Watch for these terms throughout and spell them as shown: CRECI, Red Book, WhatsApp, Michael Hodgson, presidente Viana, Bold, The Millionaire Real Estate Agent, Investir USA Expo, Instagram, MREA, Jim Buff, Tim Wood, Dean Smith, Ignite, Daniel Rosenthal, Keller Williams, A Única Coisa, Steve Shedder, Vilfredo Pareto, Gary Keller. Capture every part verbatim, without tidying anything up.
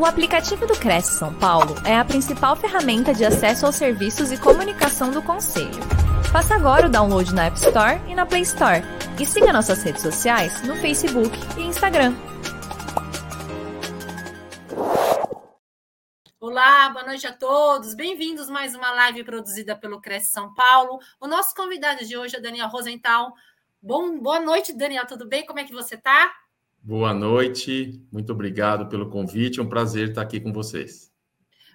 O aplicativo do CRECI São Paulo é a principal ferramenta de acesso aos serviços e comunicação do Conselho. Faça agora o download na App Store e na Play Store. E siga nossas redes sociais no Facebook e Instagram. Olá, boa noite a todos. Bem-vindos a mais uma live produzida pelo CRECI São Paulo. O nosso convidado de hoje é Daniel Rosenthal. Bom, boa noite, Daniel. Tudo bem? Como é que você está? Boa noite. Muito obrigado pelo convite. É um prazer estar aqui com vocês.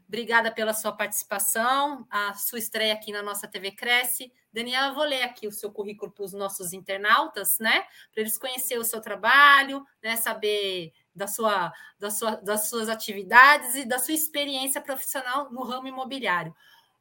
Obrigada pela sua participação, a sua estreia aqui na nossa T V Cresce. Daniel, eu vou ler aqui o seu currículo para os nossos internautas, né? Para eles conhecerem o seu trabalho, né? Saber... Da sua, da sua, das suas atividades e da sua experiência profissional no ramo imobiliário.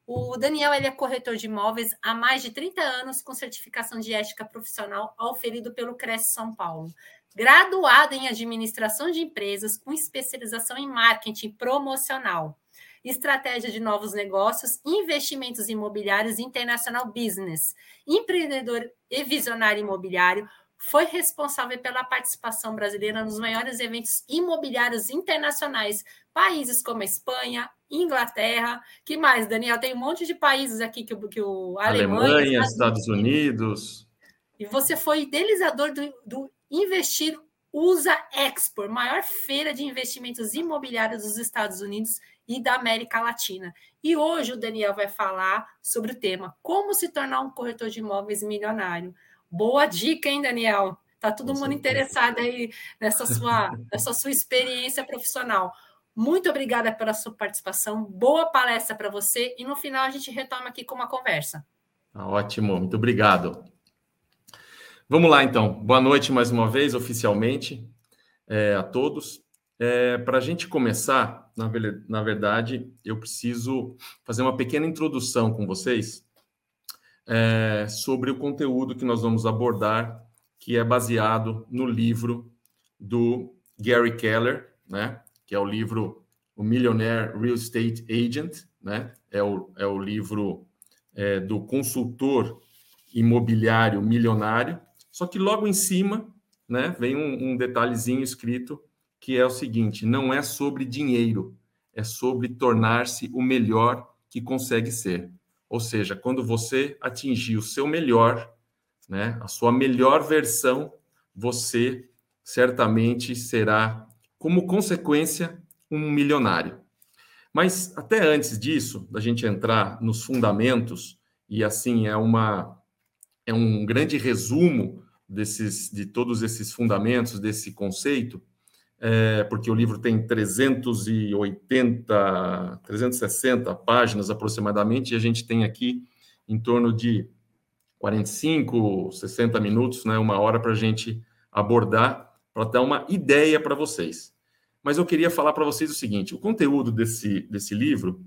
O Daniel ele é corretor de imóveis há mais de trinta anos, com certificação de ética profissional oferido pelo CRECI São Paulo. Graduado em administração de empresas, com especialização em marketing promocional, estratégia de novos negócios, investimentos imobiliários e international business, empreendedor e visionário imobiliário, foi responsável pela participação brasileira nos maiores eventos imobiliários internacionais, países como a Espanha, Inglaterra, que mais, Daniel? Tem um monte de países aqui que o, que o Alemanha, Alemanha, Estados Unidos. E você foi idealizador do, do Investir U S A Expo, maior feira de investimentos imobiliários dos Estados Unidos e da América Latina. E hoje o Daniel vai falar sobre o tema como se tornar um corretor de imóveis milionário. Boa dica, hein, Daniel? Está todo mundo interessado aí nessa sua, nessa sua experiência profissional. Muito obrigada pela sua participação, boa palestra para você e no final a gente retoma aqui com uma conversa. Ah, ótimo, muito obrigado. Vamos lá, então. Boa noite mais uma vez, oficialmente, é, a todos. É, para a gente começar, na, na verdade, eu preciso fazer uma pequena introdução com vocês. É, sobre o conteúdo que nós vamos abordar, que é baseado no livro do Gary Keller, né? Que é o livro O Millionaire Real Estate Agent, né? É o, é o livro é, do consultor imobiliário milionário, só que logo em cima, né, vem um, um detalhezinho escrito, que é o seguinte, não é sobre dinheiro, é sobre tornar-se o melhor que consegue ser. Ou seja, quando você atingir o seu melhor, né, a sua melhor versão, você certamente será, como consequência, um milionário. Mas até antes disso, da gente entrar nos fundamentos, e assim é, uma, é um grande resumo desses, de todos esses fundamentos, desse conceito, é, porque o livro tem trezentas e oitenta, trezentas e sessenta páginas aproximadamente, e a gente tem aqui em torno de quarenta e cinco, sessenta minutos, né, uma hora para a gente abordar, para dar uma ideia para vocês. Mas eu queria falar para vocês o seguinte, o conteúdo desse, desse livro,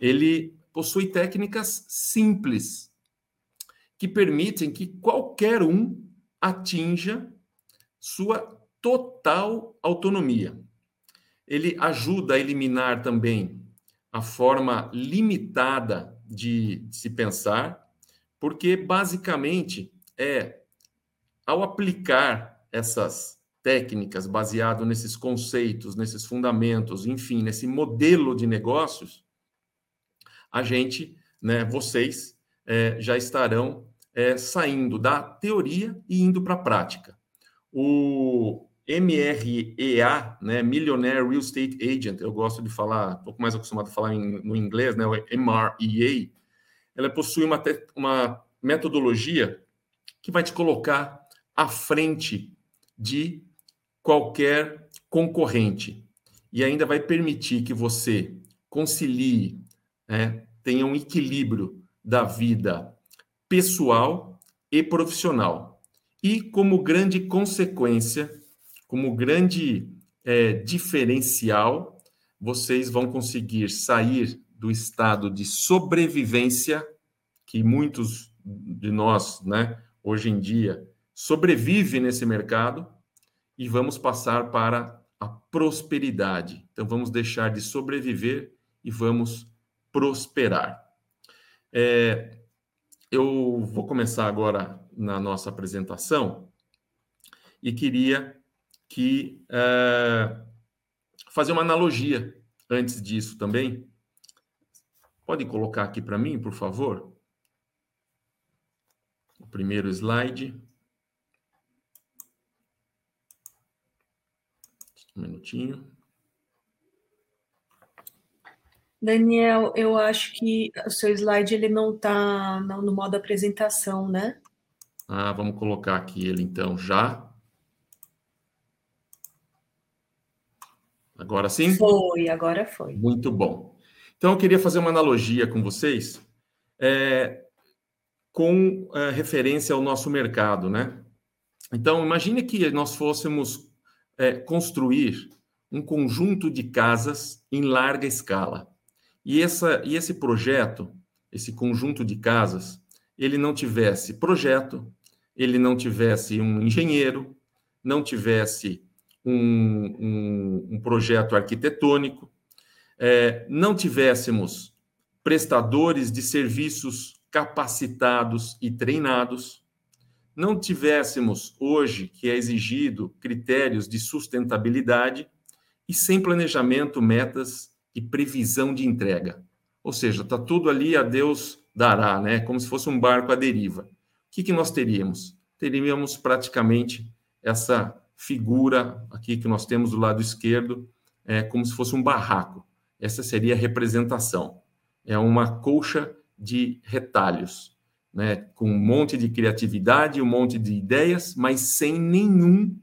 ele possui técnicas simples, que permitem que qualquer um atinja sua total autonomia. Ele ajuda a eliminar também a forma limitada de se pensar, porque basicamente é, ao aplicar essas técnicas baseado nesses conceitos, nesses fundamentos, enfim, nesse modelo de negócios, a gente, né, vocês é, já estarão é, saindo da teoria e indo para a prática. O M R E A, né, Millionaire Real Estate Agent, eu gosto de falar, um pouco mais acostumado a falar em, no inglês, né, o M R E A, ela possui uma, te, uma metodologia que vai te colocar à frente de qualquer concorrente e ainda vai permitir que você concilie, né, tenha um equilíbrio da vida pessoal e profissional. E como grande consequência, como grande é, diferencial, vocês vão conseguir sair do estado de sobrevivência, que muitos de nós, né, hoje em dia, sobrevivem nesse mercado, e vamos passar para a prosperidade. Então, vamos deixar de sobreviver e vamos prosperar. É, eu vou começar agora na nossa apresentação e queria... que uh, fazer uma analogia antes disso também. Pode colocar aqui para mim, por favor? O primeiro slide. Um minutinho. Daniel, eu acho que o seu slide ele não está no modo apresentação, né? Ah, vamos colocar aqui ele então já. Agora sim? Foi, agora foi. Muito bom. Então, eu queria fazer uma analogia com vocês é, com é, referência ao nosso mercado, né? Então, imagine que nós fôssemos é, construir um conjunto de casas em larga escala. E, essa, e esse projeto, esse conjunto de casas, ele não tivesse projeto, ele não tivesse um engenheiro, não tivesse um, um, um projeto arquitetônico, é, não tivéssemos prestadores de serviços capacitados e treinados, não tivéssemos hoje, que é exigido, critérios de sustentabilidade e sem planejamento, metas e previsão de entrega. Ou seja, está tudo ali a Deus dará, né? Como se fosse um barco à deriva. O que, que nós teríamos? Teríamos praticamente essa figura aqui que nós temos do lado esquerdo, é, como se fosse um barraco. Essa seria a representação. É uma colcha de retalhos, né? Com um monte de criatividade, um monte de ideias, mas sem nenhum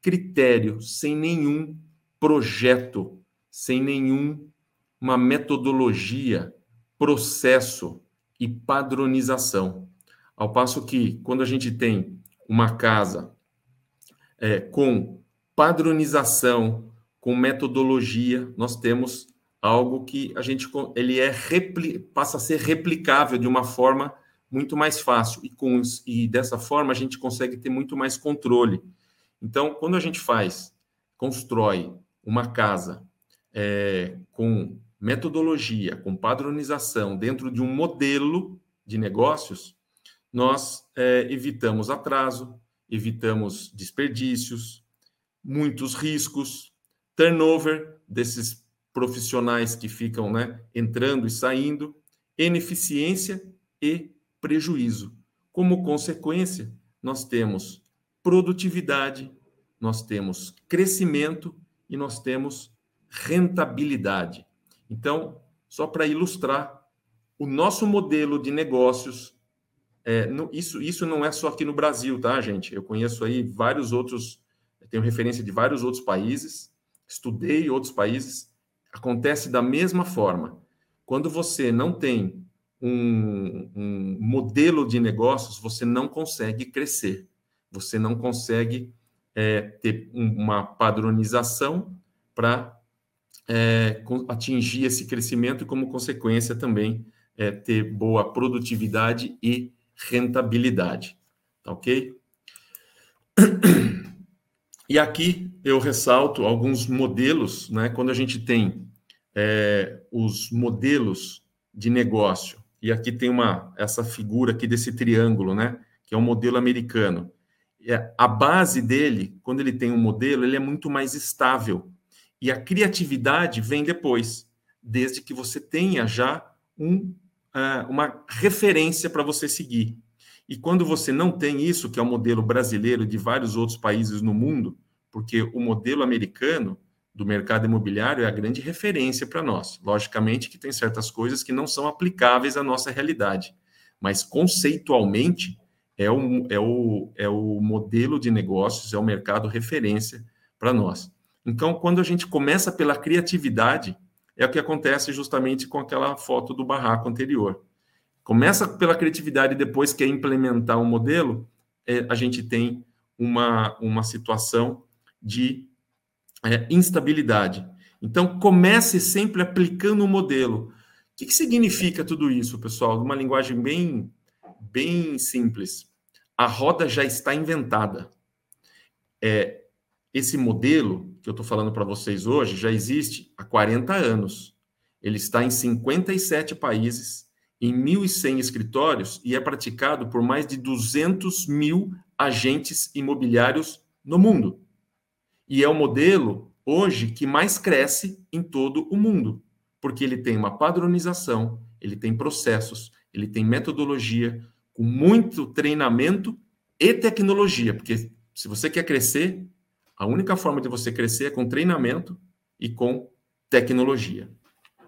critério, sem nenhum projeto, sem nenhuma metodologia, processo e padronização. Ao passo que, quando a gente tem uma casa é, com padronização, com metodologia, nós temos algo que a gente, ele é repli, passa a ser replicável de uma forma muito mais fácil. E, com, e dessa forma, a gente consegue ter muito mais controle. Então, quando a gente faz, constrói uma casa é, com metodologia, com padronização dentro de um modelo de negócios, nós é, evitamos atraso, evitamos desperdícios, muitos riscos, turnover desses profissionais que ficam, né, entrando e saindo, ineficiência e prejuízo. Como consequência, nós temos produtividade, nós temos crescimento e nós temos rentabilidade. Então, só para ilustrar, o nosso modelo de negócios, é, no, isso, isso não é só aqui no Brasil, tá, gente? Eu conheço aí vários outros, tenho referência de vários outros países, estudei outros países, acontece da mesma forma. Quando você não tem um, um modelo de negócios, você não consegue crescer, você não consegue é, ter uma padronização para É, atingir esse crescimento e, como consequência, também é, ter boa produtividade e rentabilidade. Tá ok? E aqui eu ressalto alguns modelos, né? Quando a gente tem é, os modelos de negócio, e aqui tem uma, essa figura aqui desse triângulo, né? Que é um modelo americano. É, a base dele, quando ele tem um modelo, ele é muito mais estável. E a criatividade vem depois, desde que você tenha já um, uh, uma referência para você seguir. E quando você não tem isso, que é o modelo brasileiro e de vários outros países no mundo, porque o modelo americano do mercado imobiliário é a grande referência para nós. Logicamente que tem certas coisas que não são aplicáveis à nossa realidade, mas conceitualmente é o, é o, é o modelo de negócios, é o mercado referência para nós. Então, quando a gente começa pela criatividade, é o que acontece justamente com aquela foto do barraco anterior. Começa pela criatividade e depois quer implementar um modelo, é, a gente tem uma, uma situação de é, instabilidade. Então, comece sempre aplicando o modelo. O que, que significa tudo isso, pessoal? Uma linguagem bem, bem simples. A roda já está inventada. É, esse modelo que eu estou falando para vocês hoje, já existe há quarenta anos. Ele está em cinquenta e sete países, em mil e cem escritórios e é praticado por mais de duzentos mil agentes imobiliários no mundo. E é um modelo hoje que mais cresce em todo o mundo, porque ele tem uma padronização, ele tem processos, ele tem metodologia, com muito treinamento e tecnologia, porque se você quer crescer, a única forma de você crescer é com treinamento e com tecnologia,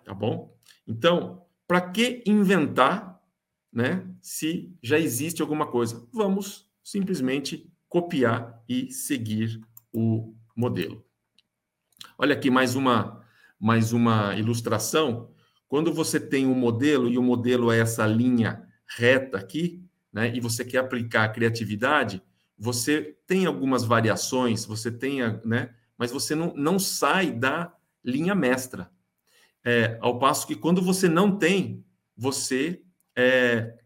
tá bom? Então, para que inventar, né, se já existe alguma coisa? Vamos simplesmente copiar e seguir o modelo. Olha aqui mais uma, mais uma ilustração. Quando você tem um modelo, e o modelo é essa linha reta aqui, né, e você quer aplicar a criatividade, você tem algumas variações, você tem, né, mas você não, não sai da linha mestra. É, ao passo que quando você não tem, você é,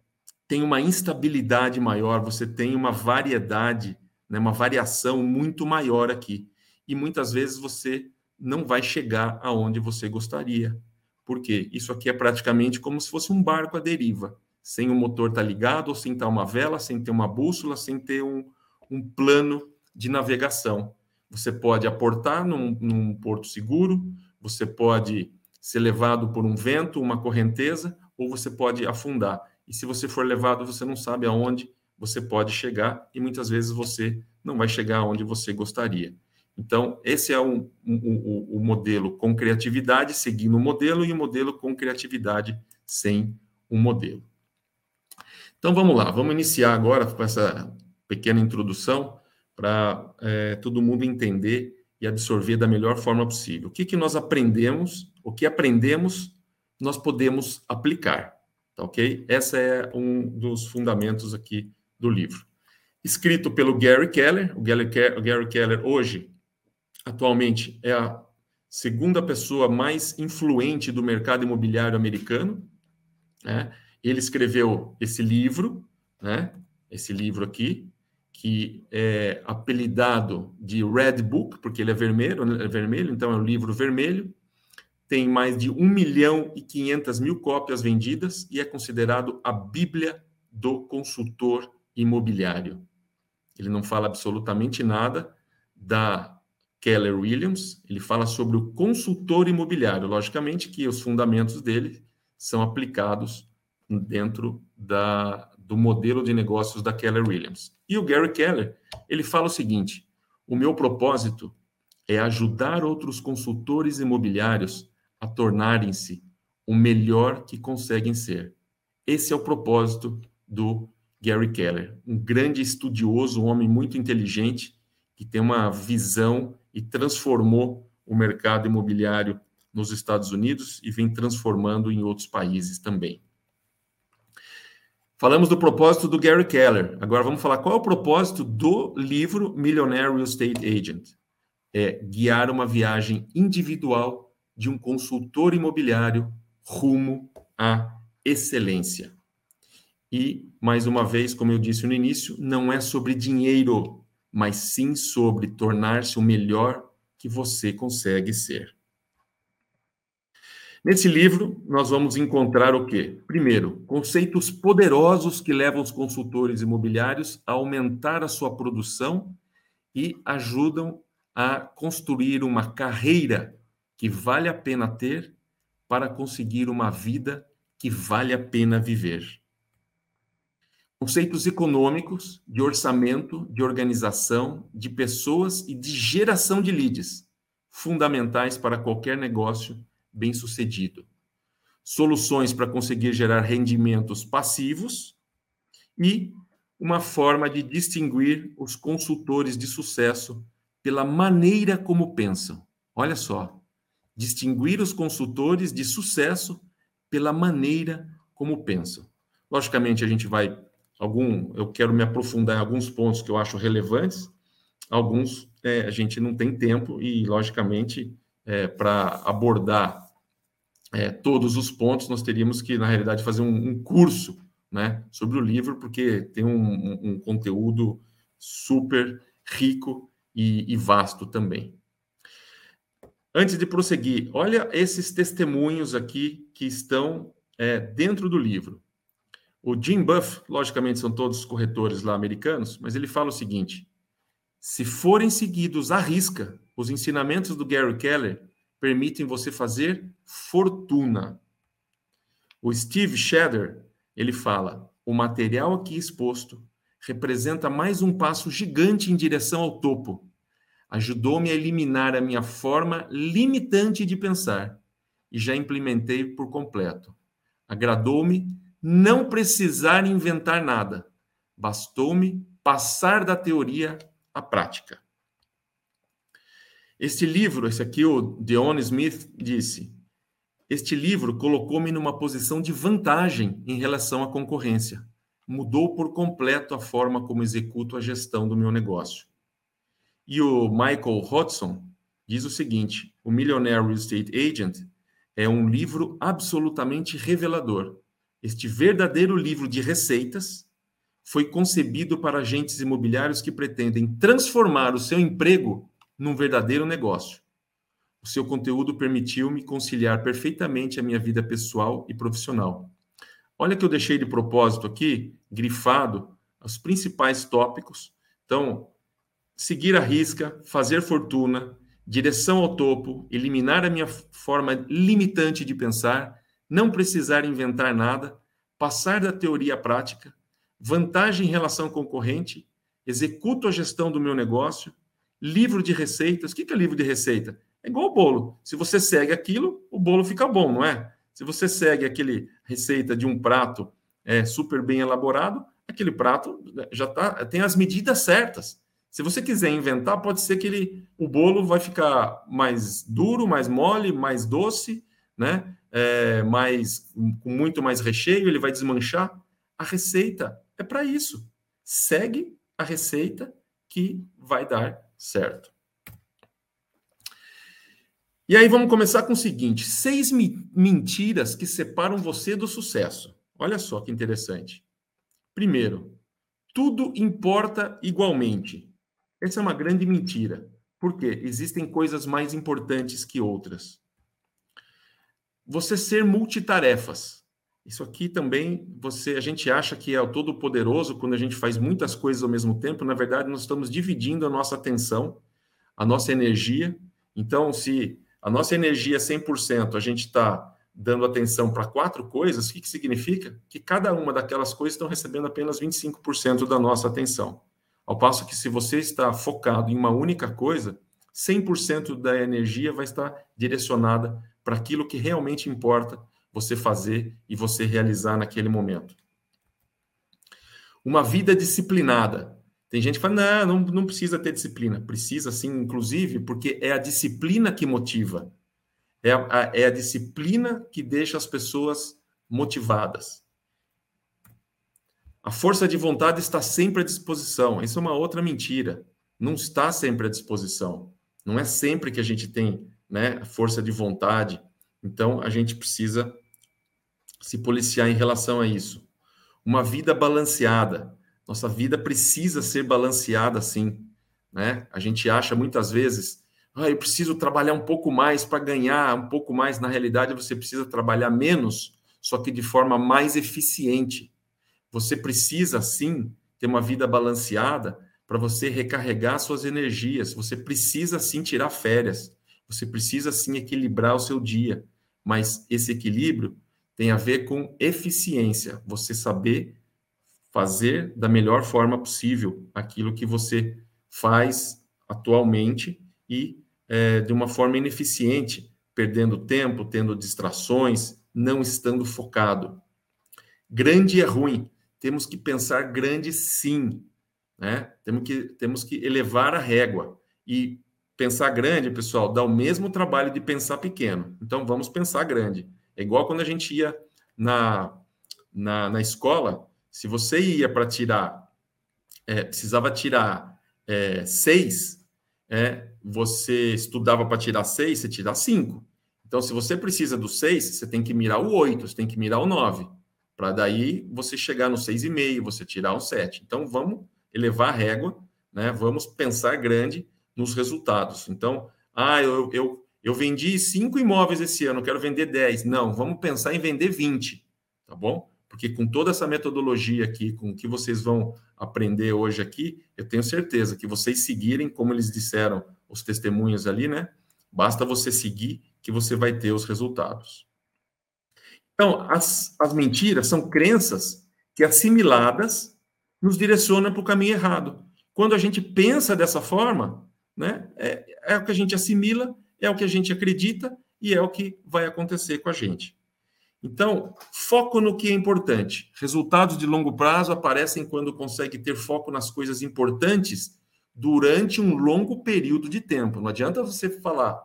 tem uma instabilidade maior, você tem uma variedade, né, uma variação muito maior aqui. E muitas vezes você não vai chegar aonde você gostaria. Por quê? Isso aqui é praticamente como se fosse um barco à deriva, sem o motor estar ligado, ou sem estar uma vela, sem ter uma bússola, sem ter um, um plano de navegação. Você pode aportar num, num porto seguro, você pode ser levado por um vento, uma correnteza, ou você pode afundar. E se você for levado, você não sabe aonde você pode chegar, e muitas vezes você não vai chegar aonde você gostaria. Então, esse é o um, um, um, um modelo com criatividade, seguindo o modelo, e o modelo com criatividade sem o modelo. Então, vamos lá, vamos iniciar agora com essa pequena introdução para é, todo mundo entender e absorver da melhor forma possível. O que, que nós aprendemos, o que aprendemos, nós podemos aplicar, tá ok? Esse é um dos fundamentos aqui do livro. Escrito pelo Gary Keller, o Gary Keller, o Gary Keller hoje, atualmente, é a segunda pessoa mais influente do mercado imobiliário americano, né? Ele escreveu esse livro, né? Esse livro aqui, que é apelidado de Red Book, porque ele é vermelho, é vermelho, então é um livro vermelho. Tem mais de um milhão e quinhentas mil cópias vendidas e é considerado a Bíblia do consultor imobiliário. Ele não fala absolutamente nada da Keller Williams, ele fala sobre o consultor imobiliário. Logicamente que os fundamentos dele são aplicados dentro da, do modelo de negócios da Keller Williams. E o Gary Keller, ele fala o seguinte: o meu propósito é ajudar outros consultores imobiliários a tornarem-se o melhor que conseguem ser. Esse é o propósito do Gary Keller, um grande estudioso, um homem muito inteligente, que tem uma visão e transformou o mercado imobiliário nos Estados Unidos e vem transformando em outros países também. Falamos do propósito do Gary Keller. Agora vamos falar qual é o propósito do livro Millionaire Real Estate Agent. É guiar uma viagem individual de um consultor imobiliário rumo à excelência. E, mais uma vez, como eu disse no início, não é sobre dinheiro, mas sim sobre tornar-se o melhor que você consegue ser. Nesse livro, nós vamos encontrar o quê? Primeiro, conceitos poderosos que levam os consultores imobiliários a aumentar a sua produção e ajudam a construir uma carreira que vale a pena ter para conseguir uma vida que vale a pena viver. Conceitos econômicos, de orçamento, de organização, de pessoas e de geração de leads, fundamentais para qualquer negócio bem-sucedido. Soluções para conseguir gerar rendimentos passivos e uma forma de distinguir os consultores de sucesso pela maneira como pensam. Olha só, distinguir os consultores de sucesso pela maneira como pensam. Logicamente, a gente vai algum, eu quero me aprofundar em alguns pontos que eu acho relevantes, alguns é, a gente não tem tempo e, logicamente, É, para abordar é, todos os pontos, nós teríamos que, na realidade, fazer um, um curso, né, sobre o livro, porque tem um, um, um conteúdo super rico e, e vasto também. Antes de prosseguir, olha esses testemunhos aqui que estão é, dentro do livro. O Jim Buff, logicamente, são todos corretores lá americanos, mas ele fala o seguinte: se forem seguidos à risca, os ensinamentos do Gary Keller permitem você fazer fortuna. O Steve Shedder, ele fala, o material aqui exposto representa mais um passo gigante em direção ao topo. Ajudou-me a eliminar a minha forma limitante de pensar e já implementei por completo. Agradou-me não precisar inventar nada. Bastou-me passar da teoria à prática. Este livro, esse aqui, o Dean Smith disse, este livro colocou-me numa posição de vantagem em relação à concorrência. Mudou por completo a forma como executo a gestão do meu negócio. E o Michael Hodgson diz o seguinte, o Millionaire Real Estate Agent é um livro absolutamente revelador. Este verdadeiro livro de receitas foi concebido para agentes imobiliários que pretendem transformar o seu emprego num verdadeiro negócio. O seu conteúdo permitiu-me conciliar perfeitamente a minha vida pessoal e profissional. Olha que eu deixei de propósito aqui, grifado, os principais tópicos. Então, seguir a risca, fazer fortuna, direção ao topo, eliminar a minha forma limitante de pensar, não precisar inventar nada, passar da teoria à prática, vantagem em relação ao concorrente, executo a gestão do meu negócio, livro de receitas. O que é livro de receita? É igual o bolo. Se você segue aquilo, o bolo fica bom, não é? Se você segue aquele receita de um prato é, super bem elaborado, aquele prato já tá, tem as medidas certas. Se você quiser inventar, pode ser que ele, o bolo vai ficar mais duro, mais mole, mais doce, né? é, mais, com muito mais recheio, ele vai desmanchar. A receita é para isso. Segue a receita que vai dar certo. E aí vamos começar com o seguinte, seis mi- mentiras que separam você do sucesso. Olha só que interessante. Primeiro, tudo importa igualmente. Essa é uma grande mentira, porque existem coisas mais importantes que outras. Você ser multitarefas. Isso aqui também, você, a gente acha que é o todo poderoso quando a gente faz muitas coisas ao mesmo tempo. Na verdade, nós estamos dividindo a nossa atenção, a nossa energia. Então, se a nossa energia é cem por cento, a gente está dando atenção para quatro coisas, o que, que significa? Que cada uma daquelas coisas estão recebendo apenas vinte e cinco por cento da nossa atenção. Ao passo que se você está focado em uma única coisa, cem por cento da energia vai estar direcionada para aquilo que realmente importa você fazer e você realizar naquele momento. Uma vida disciplinada. Tem gente que fala, não, não, não precisa ter disciplina. Precisa sim, inclusive, porque é a disciplina que motiva. É a, é a disciplina que deixa as pessoas motivadas. A força de vontade está sempre à disposição. Isso é uma outra mentira. Não está sempre à disposição. Não é sempre que a gente tem, né, força de vontade. Então, a gente precisa se policiar em relação a isso. Uma vida balanceada. Nossa vida precisa ser balanceada, sim. Né? A gente acha muitas vezes, ah, eu preciso trabalhar um pouco mais para ganhar um pouco mais. Na realidade, você precisa trabalhar menos, só que de forma mais eficiente. Você precisa, sim, ter uma vida balanceada para você recarregar suas energias. Você precisa, sim, tirar férias. Você precisa, sim, equilibrar o seu dia. Mas esse equilíbrio tem a ver com eficiência. Você saber fazer da melhor forma possível aquilo que você faz atualmente e é, de uma forma ineficiente, perdendo tempo, tendo distrações, não estando focado. Grande é ruim. Temos que pensar grande, sim. Né? Temos que, temos que elevar a régua. E pensar grande, pessoal, dá o mesmo trabalho de pensar pequeno. Então, vamos pensar grande. É igual quando a gente ia na, na, na escola. Se você ia para tirar, é, precisava tirar é, seis, é, você estudava para tirar seis, você tira cinco. Então, se você precisa do seis, você tem que mirar o oito, você tem que mirar o nove, para daí você chegar no seis e meio, você tirar o sete. Então, vamos elevar a régua, né? Vamos pensar grande nos resultados. Então, ah, eu, eu, eu vendi cinco imóveis esse ano, eu quero vender dez. Não, vamos pensar em vender vinte, tá bom? Porque com toda essa metodologia aqui, com o que vocês vão aprender hoje aqui, eu tenho certeza que vocês seguirem, como eles disseram, os testemunhos ali, né? Basta você seguir que você vai ter os resultados. Então, as, as mentiras são crenças que, assimiladas, nos direcionam para o caminho errado. Quando a gente pensa dessa forma, né, é, é o que a gente assimila, é o que a gente acredita e é o que vai acontecer com a gente. Então, foco no que é importante. Resultados de longo prazo aparecem quando consegue ter foco nas coisas importantes durante um longo período de tempo. Não adianta você falar,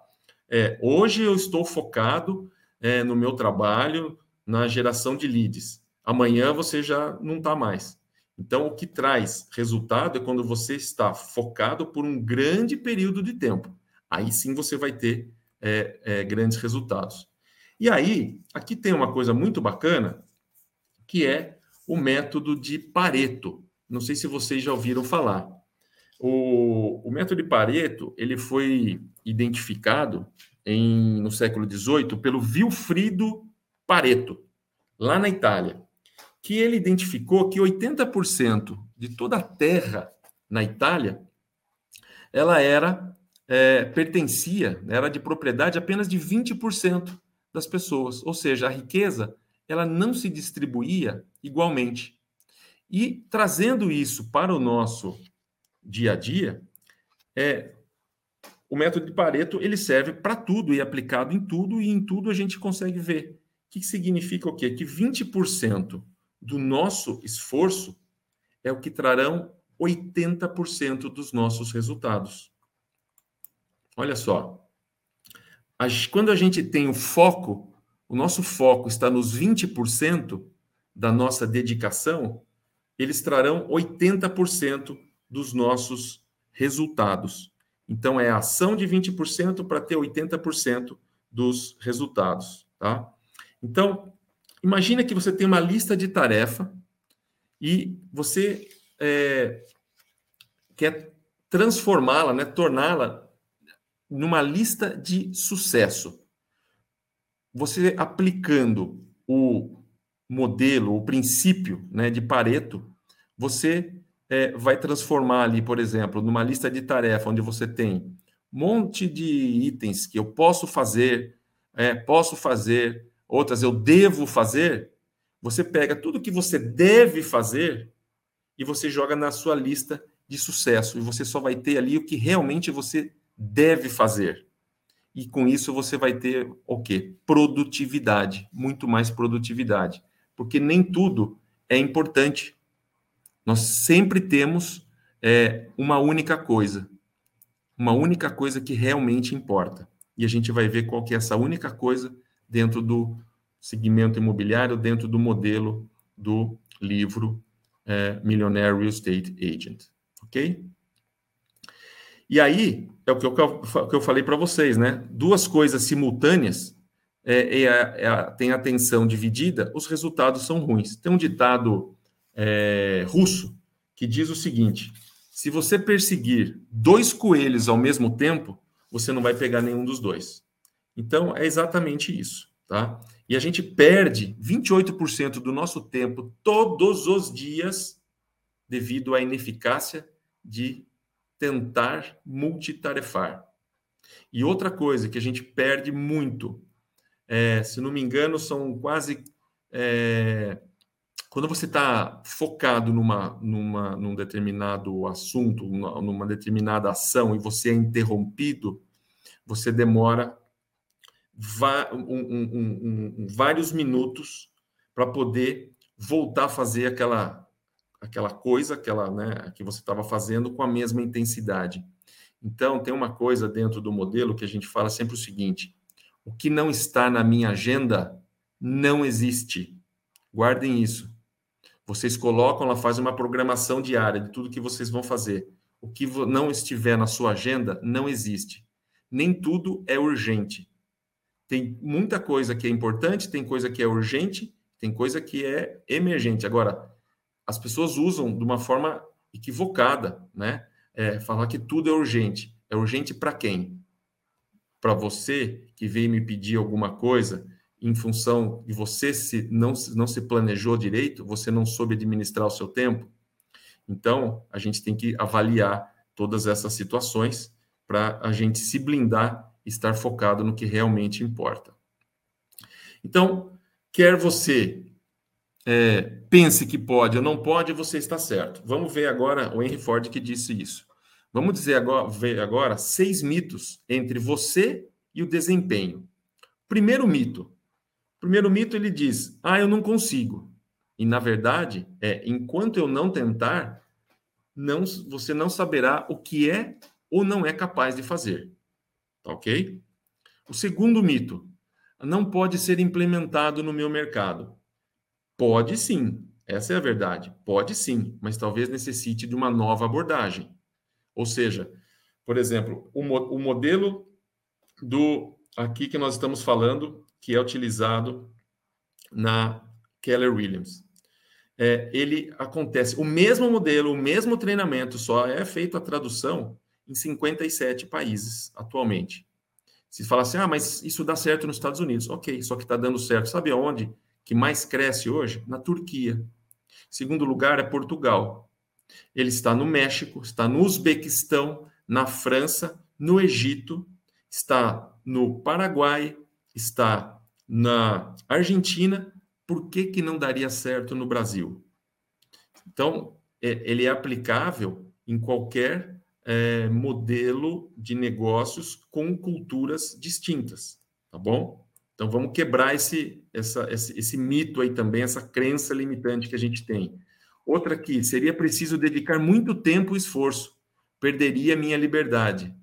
é, hoje eu estou focado é, no meu trabalho, na geração de leads. Amanhã você já não está mais. Então, o que traz resultado é quando você está focado por um grande período de tempo. Aí sim você vai ter é, é, grandes resultados. E aí, aqui tem uma coisa muito bacana, que é o método de Pareto. Não sei se vocês já ouviram falar. O, o método de Pareto, ele foi identificado em, no século dezoito pelo Vilfredo Pareto, lá na Itália, que ele identificou que oitenta por cento de toda a terra na Itália, ela era, é, pertencia, era de propriedade apenas de vinte por cento. Das pessoas, ou seja, a riqueza ela não se distribuía igualmente. E trazendo isso para o nosso dia a dia, é, o método de Pareto ele serve para tudo e é aplicado em tudo, e em tudo a gente consegue ver. O que significa o quê? Que vinte por cento do nosso esforço é o que trarão oitenta por cento dos nossos resultados. Olha só. Quando a gente tem o foco, o nosso foco está nos vinte por cento da nossa dedicação, eles trarão oitenta por cento dos nossos resultados. Então, é a ação de vinte por cento para ter oitenta por cento dos resultados. Tá? Então, imagina que você tem uma lista de tarefa e você é, quer transformá-la, né, torná-la numa lista de sucesso. Você aplicando o modelo, o princípio, né, de Pareto, você é, vai transformar ali, por exemplo, numa lista de tarefa onde você tem um monte de itens que eu posso fazer, é, posso fazer, outras eu devo fazer, você pega tudo que você deve fazer e você joga na sua lista de sucesso. E você só vai ter ali o que realmente você deve fazer. E com isso você vai ter o quê? Produtividade, muito mais produtividade. Porque nem tudo é importante. Nós sempre temos é, uma única coisa. Uma única coisa que realmente importa. E a gente vai ver qual que é essa única coisa dentro do segmento imobiliário, dentro do modelo do livro é, Millionaire Real Estate Agent. Ok? E aí, é o que eu, que eu falei para vocês, né? Duas coisas simultâneas, é, é, é, tem atenção dividida, os resultados são ruins. Tem um ditado é, russo que diz o seguinte, se você perseguir dois coelhos ao mesmo tempo, você não vai pegar nenhum dos dois. Então, é exatamente isso, tá? E a gente perde vinte e oito por cento do nosso tempo todos os dias devido à ineficácia de tentar multitarefar. E outra coisa que a gente perde muito, é, se não me engano, são quase... É, quando você está focado numa, numa, num determinado assunto, numa determinada ação, e você é interrompido, você demora va- um, um, um, um, vários minutos para poder voltar a fazer aquela... aquela coisa aquela, né, que você estava fazendo com a mesma intensidade. Então, tem uma coisa dentro do modelo que a gente fala sempre o seguinte, o que não está na minha agenda não existe. Guardem isso. Vocês colocam lá, fazem uma programação diária de tudo que vocês vão fazer. O que não estiver na sua agenda não existe. Nem tudo é urgente. Tem muita coisa que é importante, tem coisa que é urgente, tem coisa que é emergente. Agora, as pessoas usam de uma forma equivocada, né? É, falar que tudo é urgente. É urgente para quem? Para você que veio me pedir alguma coisa em função de você se, não, não se planejou direito, você não soube administrar o seu tempo. Então, a gente tem que avaliar todas essas situações para a gente se blindar e estar focado no que realmente importa. Então, quer você é, pense que pode ou não pode, você está certo. Vamos ver agora o Henry Ford que disse isso. Vamos dizer agora, ver agora seis mitos entre você e o desempenho. Primeiro mito. Primeiro mito, ele diz, ah, eu não consigo. E, na verdade, é, enquanto eu não tentar, não, você não saberá o que é ou não é capaz de fazer. Tá ok? O segundo mito, não pode ser implementado no meu mercado. Pode sim, essa é a verdade. Pode sim, mas talvez necessite de uma nova abordagem. Ou seja, por exemplo, o, mo- o modelo do... aqui que nós estamos falando, que é utilizado na Keller Williams. É, ele acontece, o mesmo modelo, o mesmo treinamento, só é feito a tradução em cinquenta e sete países atualmente. Se fala assim, ah, mas isso dá certo nos Estados Unidos. Ok, só que está dando certo. Sabe aonde que mais cresce hoje? Na Turquia. Segundo lugar é Portugal. Ele está no México, está no Uzbequistão, na França, no Egito, está no Paraguai, está na Argentina, por que que não daria certo no Brasil? Então, é, ele é aplicável em qualquer é, modelo de negócios com culturas distintas, tá bom? Então, vamos quebrar esse, essa, esse, esse mito aí também, essa crença limitante que a gente tem. Outra aqui, seria preciso dedicar muito tempo e esforço, perderia minha liberdade.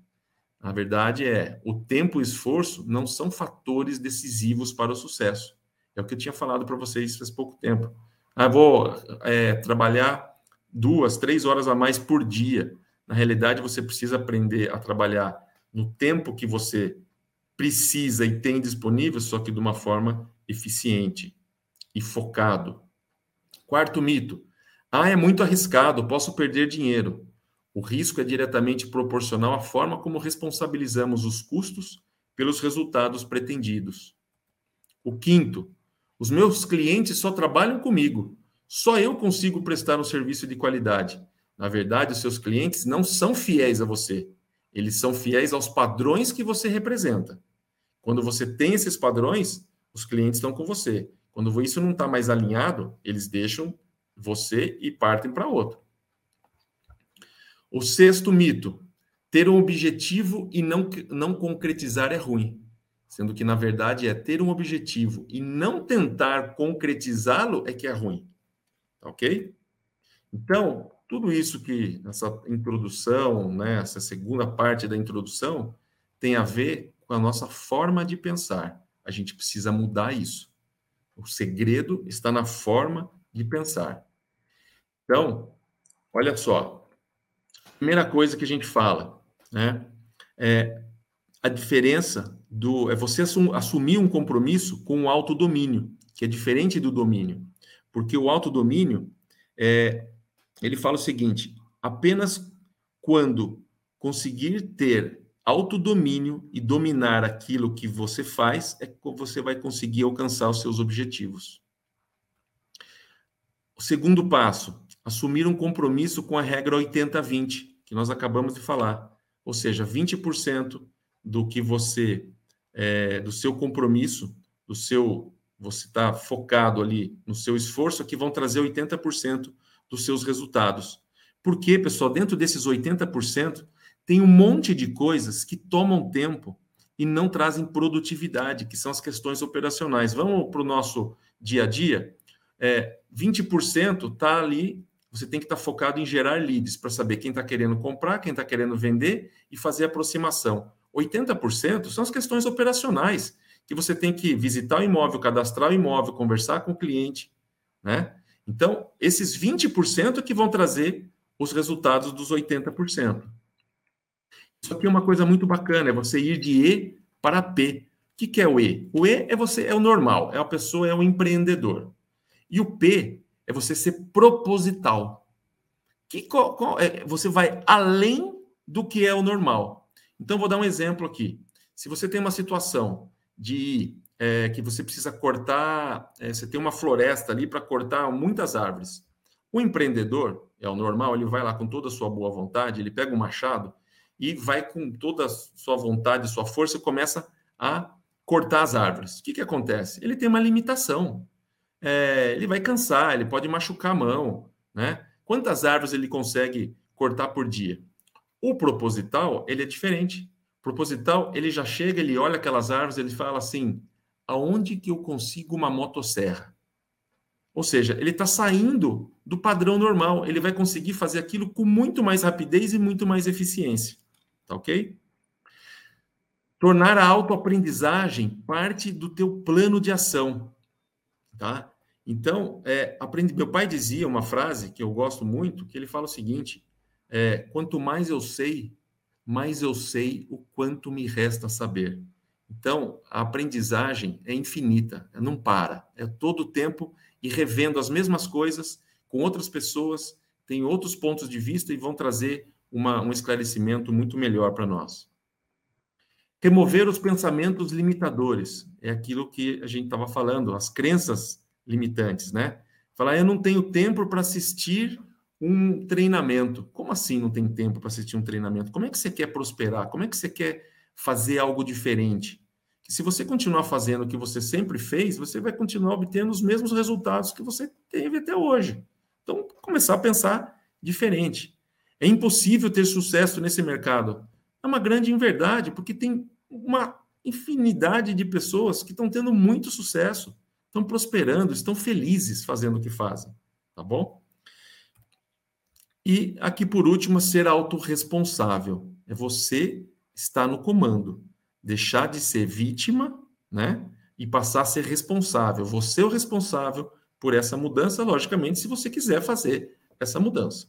A verdade é, o tempo e o esforço não são fatores decisivos para o sucesso. É o que eu tinha falado para vocês faz pouco tempo. Ah, vou é, trabalhar duas, três horas a mais por dia. Na realidade, você precisa aprender a trabalhar no tempo que você precisa e tem disponível, só que de uma forma eficiente e focado. Quarto mito. Ah, é muito arriscado, posso perder dinheiro. O risco é diretamente proporcional à forma como responsabilizamos os custos pelos resultados pretendidos. O quinto, os meus clientes só trabalham comigo. Só eu consigo prestar um serviço de qualidade. Na verdade, os seus clientes não são fiéis a você. Eles são fiéis aos padrões que você representa. Quando você tem esses padrões, os clientes estão com você. Quando isso não está mais alinhado, eles deixam você e partem para outro. O sexto mito, ter um objetivo e não, não concretizar é ruim, sendo que, na verdade, é ter um objetivo e não tentar concretizá-lo é que é ruim, ok? Então, tudo isso que, essa introdução, né, essa segunda parte da introdução, tem a ver com a nossa forma de pensar. A gente precisa mudar isso. O segredo está na forma de pensar. Então, olha só. Primeira coisa que a gente fala, né, é a diferença do... é você assumir um compromisso com o autodomínio, que é diferente do domínio. Porque o autodomínio, é, ele fala o seguinte, apenas quando conseguir ter autodomínio e dominar aquilo que você faz, é que você vai conseguir alcançar os seus objetivos. O segundo passo, assumir um compromisso com a regra oitenta a vinte, que nós acabamos de falar. Ou seja, vinte por cento do que você, é, do seu compromisso, do seu, você está focado ali no seu esforço, que vão trazer oitenta por cento dos seus resultados. Porque, pessoal, dentro desses oitenta por cento, tem um monte de coisas que tomam tempo e não trazem produtividade, que são as questões operacionais. Vamos para o nosso dia a dia? É, vinte por cento está ali. Você tem que estar focado em gerar leads para saber quem está querendo comprar, quem está querendo vender e fazer aproximação. oitenta por cento são as questões operacionais, que você tem que visitar o imóvel, cadastrar o imóvel, conversar com o cliente, né? Então, esses vinte por cento que vão trazer os resultados dos oitenta por cento. Isso aqui é uma coisa muito bacana, é você ir de E para P. O que, que é o E? O E é você, é o normal, é a pessoa, é o empreendedor. E o P... é você ser proposital. Que, qual, qual, é, você vai além do que é o normal. Então, vou dar um exemplo aqui. Se você tem uma situação de é, que você precisa cortar, é, você tem uma floresta ali para cortar muitas árvores. O empreendedor, é o normal, ele vai lá com toda a sua boa vontade, ele pega o machado e vai com toda a sua vontade, sua força, e começa a cortar as árvores. O que, que acontece? Ele tem uma limitação. É, ele vai cansar, ele pode machucar a mão, né? Quantas árvores ele consegue cortar por dia? O proposital, ele é diferente. O proposital, ele já chega, ele olha aquelas árvores, ele fala assim, aonde que eu consigo uma motosserra? Ou seja, ele está saindo do padrão normal, ele vai conseguir fazer aquilo com muito mais rapidez e muito mais eficiência, tá ok? Tornar a autoaprendizagem parte do teu plano de ação, tá? Então, é, aprendi... meu pai dizia uma frase que eu gosto muito, que ele fala o seguinte, é, quanto mais eu sei, mais eu sei o quanto me resta saber. Então, a aprendizagem é infinita, não para, é todo o tempo e revendo as mesmas coisas com outras pessoas, tem outros pontos de vista e vão trazer uma, um esclarecimento muito melhor para nós. Remover os pensamentos limitadores, é aquilo que a gente estava falando, as crenças limitantes, né? Falar, eu não tenho tempo para assistir um treinamento. Como assim não tem tempo para assistir um treinamento? Como é que você quer prosperar? Como é que você quer fazer algo diferente? Que se você continuar fazendo o que você sempre fez, você vai continuar obtendo os mesmos resultados que você teve até hoje. Então, começar a pensar diferente. É impossível ter sucesso nesse mercado. É uma grande inverdade, porque tem uma infinidade de pessoas que estão tendo muito sucesso, estão prosperando, estão felizes fazendo o que fazem, tá bom? E aqui, por último, ser autorresponsável. É você estar no comando. Deixar de ser vítima, né? E passar a ser responsável. Você é o responsável por essa mudança, logicamente, se você quiser fazer essa mudança,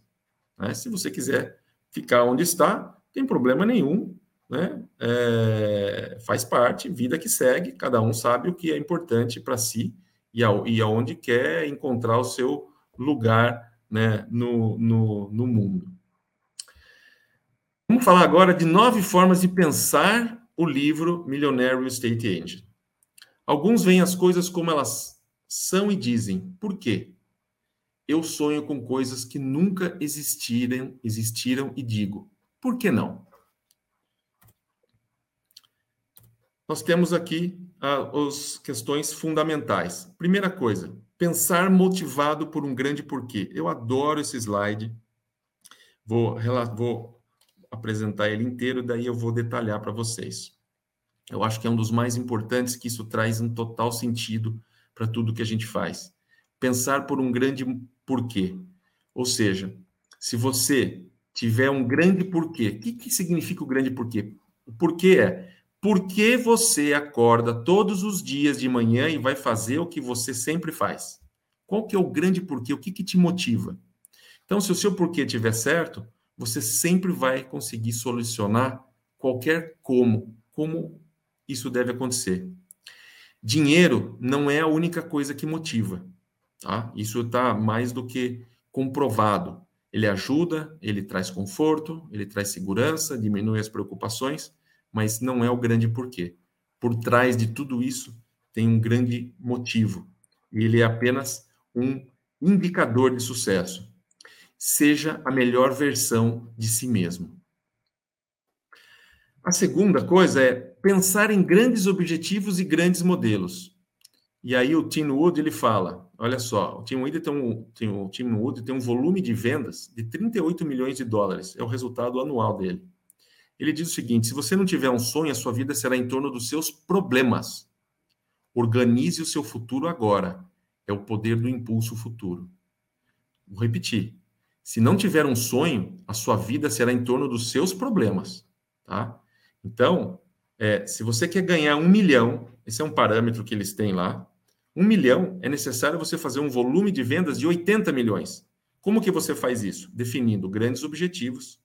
né? Se você quiser ficar onde está, tem problema nenhum, né? É, faz parte, vida que segue, cada um sabe o que é importante para si e, a, e aonde quer encontrar o seu lugar, né, no, no, no mundo. Vamos falar agora de nove formas de pensar o livro Millionaire Real Estate Agent. Alguns veem as coisas como elas são e dizem, por quê? Eu sonho com coisas que nunca existiram, existiram e digo, por que não? Nós temos aqui ah, as questões fundamentais. Primeira coisa, pensar motivado por um grande porquê. Eu adoro esse slide. Vou, vou apresentar ele inteiro, daí eu vou detalhar para vocês. Eu acho que é um dos mais importantes, que isso traz um total sentido para tudo que a gente faz. Pensar por um grande porquê. Ou seja, se você tiver um grande porquê, o que, que significa o grande porquê? O porquê é, por que você acorda todos os dias de manhã e vai fazer o que você sempre faz? Qual que é o grande porquê? O que, que te motiva? Então, se o seu porquê estiver certo, você sempre vai conseguir solucionar qualquer como. Como isso deve acontecer. Dinheiro não é a única coisa que motiva, tá? Isso está mais do que comprovado. Ele ajuda, ele traz conforto, ele traz segurança, diminui as preocupações, mas não é o grande porquê. Por trás de tudo isso tem um grande motivo. E ele é apenas um indicador de sucesso. Seja a melhor versão de si mesmo. A segunda coisa é pensar em grandes objetivos e grandes modelos. E aí o Tim Wood, ele fala, olha só, o Tim Wood tem um, tem um, o Tim Wood tem um volume de vendas de trinta e oito milhões de dólares. É o resultado anual dele. Ele diz o seguinte, se você não tiver um sonho, a sua vida será em torno dos seus problemas. Organize o seu futuro agora. É o poder do impulso futuro. Vou repetir. Se não tiver um sonho, a sua vida será em torno dos seus problemas. Tá? Então, é, se você quer ganhar um milhão, esse é um parâmetro que eles têm lá, um milhão é necessário você fazer um volume de vendas de oitenta milhões. Como que você faz isso? Definindo grandes objetivos,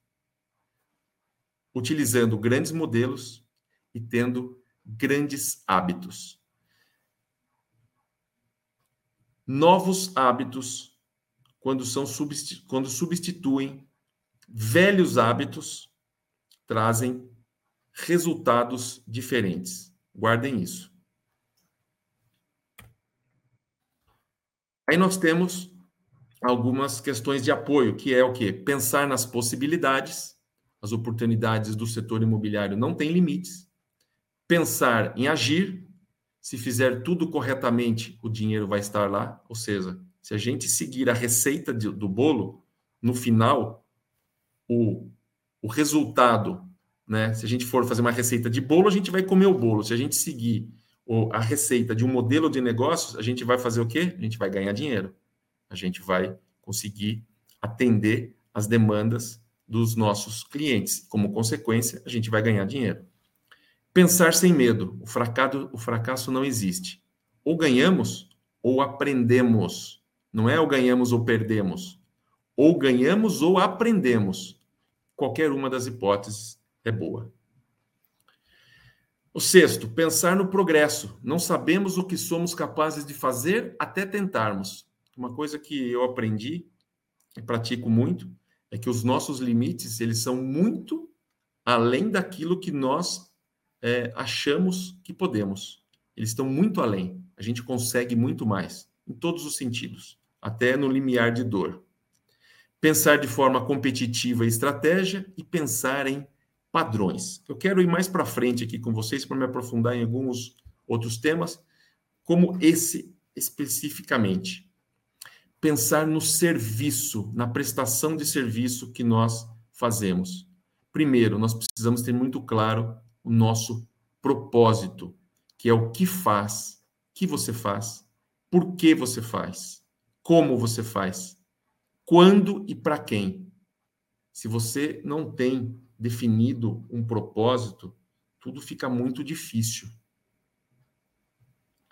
utilizando grandes modelos e tendo grandes hábitos. Novos hábitos, quando, são substitu- quando substituem velhos hábitos, trazem resultados diferentes. Guardem isso. Aí nós temos algumas questões de apoio, que é o quê? Pensar nas possibilidades. As oportunidades do setor imobiliário não têm limites. Pensar em agir. Se fizer tudo corretamente, o dinheiro vai estar lá. Ou seja, se a gente seguir a receita de, do bolo, no final, o, o resultado, né? Se a gente for fazer uma receita de bolo, a gente vai comer o bolo. Se a gente seguir o, a receita de um modelo de negócios, a gente vai fazer o quê? A gente vai ganhar dinheiro. A gente vai conseguir atender as demandas dos nossos clientes. Como consequência, a gente vai ganhar dinheiro. Pensar sem medo. O fracasso, o fracasso não existe. Ou ganhamos ou aprendemos. Não é ou ganhamos ou perdemos. Ou ganhamos ou aprendemos. Qualquer uma das hipóteses é boa. O sexto, pensar no progresso. Não sabemos o que somos capazes de fazer até tentarmos. Uma coisa que eu aprendi e pratico muito é que os nossos limites, eles são muito além daquilo que nós É, achamos que podemos. Eles estão muito além. A gente consegue muito mais, em todos os sentidos, até no limiar de dor. Pensar de forma competitiva e estratégia e pensar em padrões. Eu quero ir mais para frente aqui com vocês para me aprofundar em alguns outros temas, como esse especificamente. Pensar no serviço, na prestação de serviço que nós fazemos. Primeiro, nós precisamos ter muito claro o nosso propósito, que é o que faz, que você faz, por que você faz, como você faz, quando e para quem. Se você não tem definido um propósito, tudo fica muito difícil.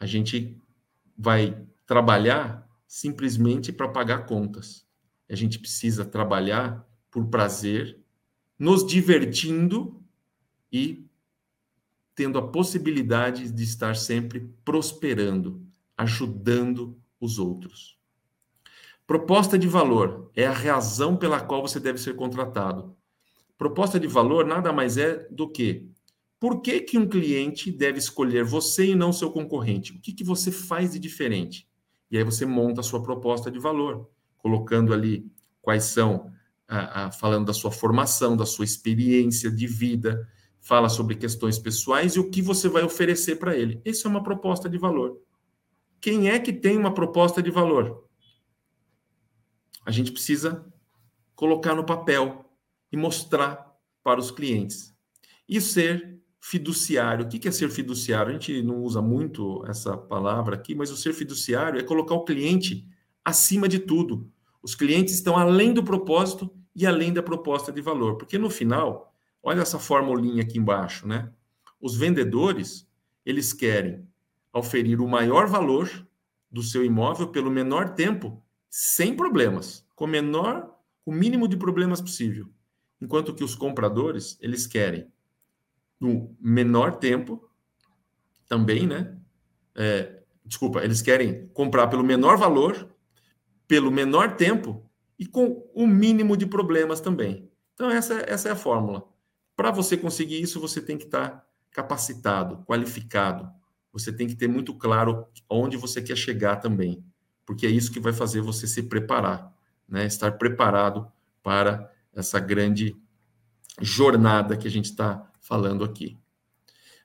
A gente vai trabalhar simplesmente para pagar contas. A gente precisa trabalhar por prazer, nos divertindo e tendo a possibilidade de estar sempre prosperando, ajudando os outros. Proposta de valor é a razão pela qual você deve ser contratado. Proposta de valor nada mais é do que por que, que um cliente deve escolher você e não seu concorrente? O que, que você faz de diferente? E aí você monta a sua proposta de valor, colocando ali quais são, a, a, falando da sua formação, da sua experiência de vida, fala sobre questões pessoais e o que você vai oferecer para ele. Isso é uma proposta de valor. Quem é que tem uma proposta de valor? A gente precisa colocar no papel e mostrar para os clientes. E ser fiduciário. O que é ser fiduciário? A gente não usa muito essa palavra aqui, mas o ser fiduciário é colocar o cliente acima de tudo. Os clientes estão além do propósito e além da proposta de valor. Porque no final... Olha essa formulinha aqui embaixo, né? Os vendedores, eles querem oferir o maior valor do seu imóvel pelo menor tempo, sem problemas, com menor, o mínimo de problemas possível. Enquanto que os compradores, eles querem no menor tempo também, né? É, desculpa, eles querem comprar pelo menor valor, pelo menor tempo e com o mínimo de problemas também. Então, essa, essa é a fórmula. Para você conseguir isso, você tem que estar capacitado, qualificado. Você tem que ter muito claro onde você quer chegar também, porque é isso que vai fazer você se preparar, né? Estar preparado para essa grande jornada que a gente está falando aqui.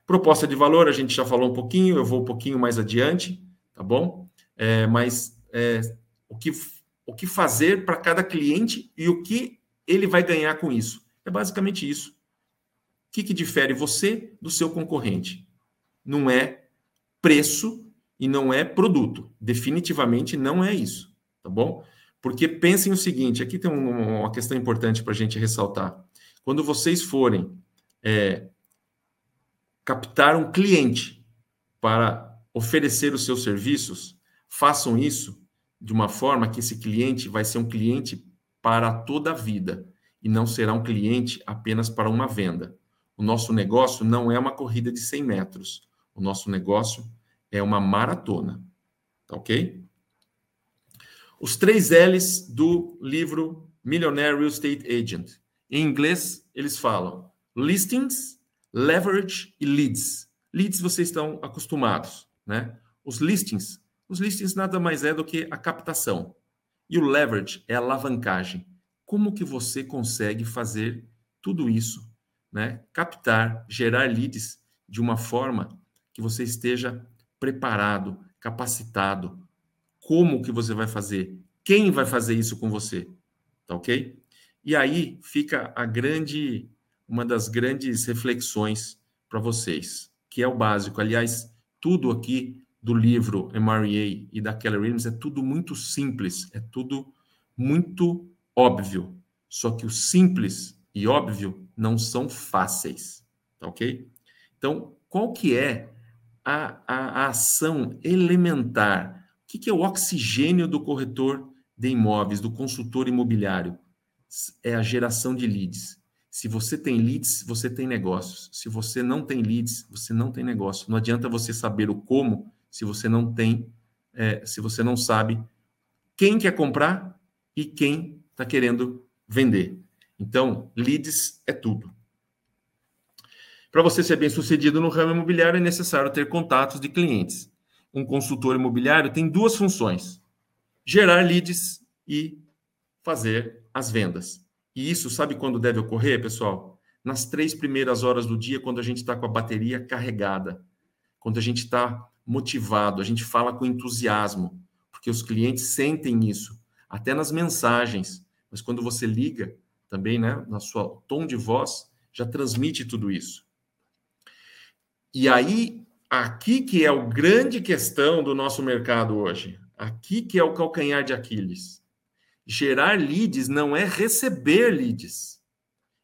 Proposta de valor, a gente já falou um pouquinho, eu vou um pouquinho mais adiante, tá bom? É, mas é, o que, o que fazer para cada cliente e o que ele vai ganhar com isso? É basicamente isso. O que, que difere você do seu concorrente? Não é preço e não é produto. Definitivamente não é isso, tá bom? Porque pensem o seguinte, aqui tem um, uma questão importante para a gente ressaltar. Quando vocês forem é, captar um cliente para oferecer os seus serviços, façam isso de uma forma que esse cliente vai ser um cliente para toda a vida e não será um cliente apenas para uma venda. O nosso negócio não é uma corrida de cem metros. O nosso negócio é uma maratona. Tá ok? Os três L's do livro Millionaire Real Estate Agent. Em inglês, eles falam listings, leverage e leads. Leads vocês estão acostumados, né? Os listings Os listings nada mais é do que a captação. E o leverage é a alavancagem. Como que você consegue fazer tudo isso, né? Captar, gerar leads de uma forma que você esteja preparado, capacitado. Como que você vai fazer? Quem vai fazer isso com você? Tá ok? E aí fica a grande, uma das grandes reflexões para vocês, que é o básico. Aliás, tudo aqui do livro M R E A e da Keller Williams é tudo muito simples, é tudo muito óbvio. Só que o simples e óbvio não são fáceis, tá ok? Então, qual que é a, a, a ação elementar? O que, que é o oxigênio do corretor de imóveis, do consultor imobiliário? É a geração de leads. Se você tem leads, você tem negócios. Se você não tem leads, você não tem negócio. Não adianta você saber o como se você não tem, é, se você não sabe quem quer comprar e quem está querendo vender. Então, leads é tudo. Para você ser bem-sucedido no ramo imobiliário, é necessário ter contatos de clientes. Um consultor imobiliário tem duas funções: gerar leads e fazer as vendas. E isso, sabe quando deve ocorrer, pessoal? Nas três primeiras horas do dia, quando a gente está com a bateria carregada, quando a gente está motivado, a gente fala com entusiasmo, porque os clientes sentem isso, até nas mensagens. Mas quando você liga também, né, no seu tom de voz, já transmite tudo isso. E aí, aqui que é a grande questão do nosso mercado hoje, aqui que é o calcanhar de Aquiles. Gerar leads não é receber leads.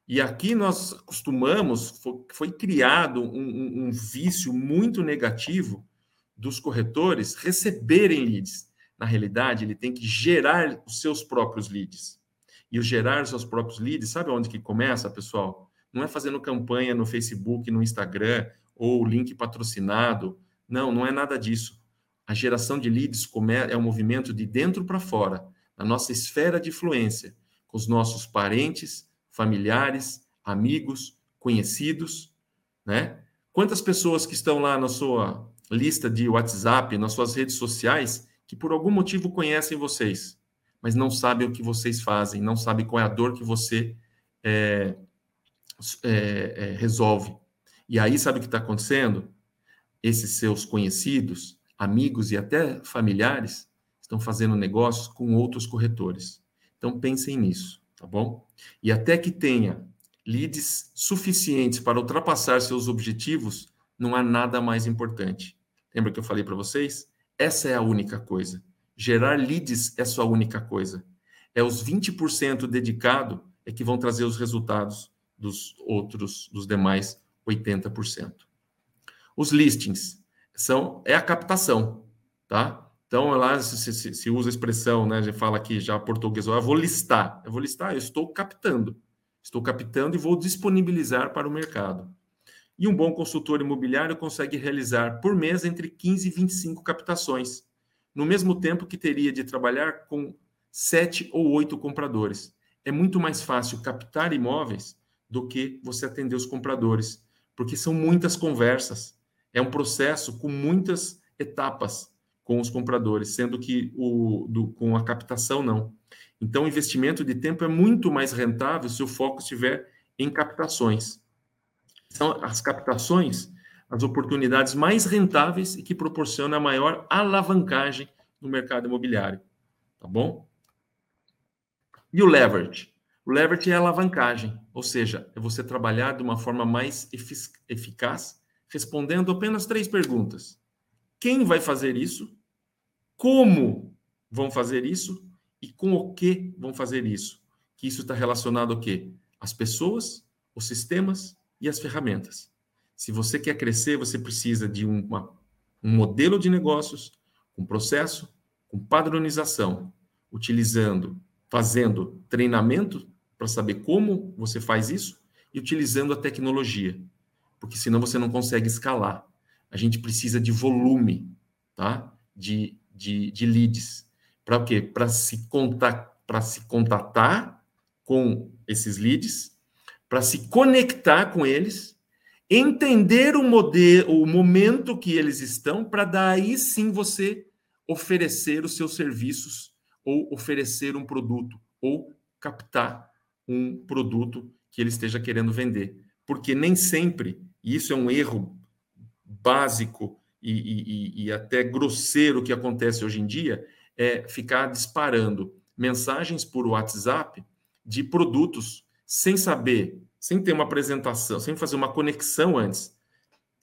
E aqui nós costumamos, foi, foi criado um, um, um vício muito negativo dos corretores receberem leads. Na realidade, ele tem que gerar os seus próprios leads. E o gerar os seus próprios leads, sabe onde que começa, pessoal? Não é fazendo campanha no Facebook, no Instagram, ou link patrocinado. Não, não é nada disso. A geração de leads é um movimento de dentro para fora, na nossa esfera de influência, com os nossos parentes, familiares, amigos, conhecidos, né? Quantas pessoas que estão lá na sua lista de WhatsApp, nas suas redes sociais, que por algum motivo conhecem vocês, mas não sabem o que vocês fazem, não sabem qual é a dor que você é, é, é, resolve. E aí, sabe o que está acontecendo? Esses seus conhecidos, amigos e até familiares estão fazendo negócios com outros corretores. Então, pensem nisso, tá bom? E até que tenha leads suficientes para ultrapassar seus objetivos, não há nada mais importante. Lembra que eu falei para vocês? Essa é a única coisa. Gerar leads é sua única coisa. É os vinte por cento dedicado é que vão trazer os resultados dos outros, dos demais oitenta por cento. Os listings são, é a captação, tá? Então, lá se, se, se usa a expressão, né? Já fala aqui, já português, eu vou listar. Eu vou listar, eu estou captando. Estou captando e vou disponibilizar para o mercado. E um bom consultor imobiliário consegue realizar por mês entre quinze e vinte e cinco captações, no mesmo tempo que teria de trabalhar com sete ou oito compradores. É muito mais fácil captar imóveis do que você atender os compradores, porque são muitas conversas. É um processo com muitas etapas com os compradores, sendo que o, do, com a captação não. Então, o investimento de tempo é muito mais rentável se o foco estiver em captações. São as captações as oportunidades mais rentáveis e que proporcionam a maior alavancagem no mercado imobiliário. Tá bom? E o leverage? O leverage é a alavancagem, ou seja, é você trabalhar de uma forma mais efic- eficaz, respondendo apenas três perguntas. Quem vai fazer isso? Como vão fazer isso e com o que vão fazer isso? Que isso está relacionado ao quê? As pessoas, os sistemas e as ferramentas. Se você quer crescer, você precisa de uma, um modelo de negócios, um processo, com padronização, utilizando, fazendo treinamento para saber como você faz isso e utilizando a tecnologia, porque senão você não consegue escalar. A gente precisa de volume, tá? de, de, de leads. Para o quê? Para se, se contatar com esses leads, para se conectar com eles, entender o, modelo, o momento que eles estão, para daí sim você oferecer os seus serviços ou oferecer um produto ou captar um produto que ele esteja querendo vender. Porque nem sempre, e isso é um erro básico e, e, e até grosseiro que acontece hoje em dia, é ficar disparando mensagens por WhatsApp de produtos sem saber, sem ter uma apresentação, sem fazer uma conexão antes.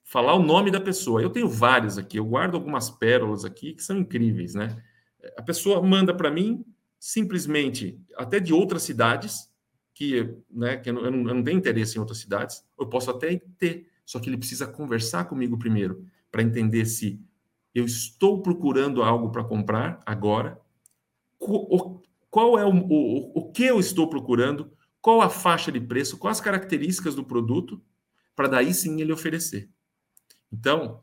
Falar o nome da pessoa. Eu tenho vários aqui, eu guardo algumas pérolas aqui que são incríveis, né? A pessoa manda para mim, simplesmente, até de outras cidades, que, né, que eu, não, eu não tenho interesse em outras cidades, eu posso até ter, só que ele precisa conversar comigo primeiro, para entender se eu estou procurando algo para comprar agora, o, qual é o, o, o que eu estou procurando, qual a faixa de preço, quais as características do produto, para daí sim ele oferecer. Então,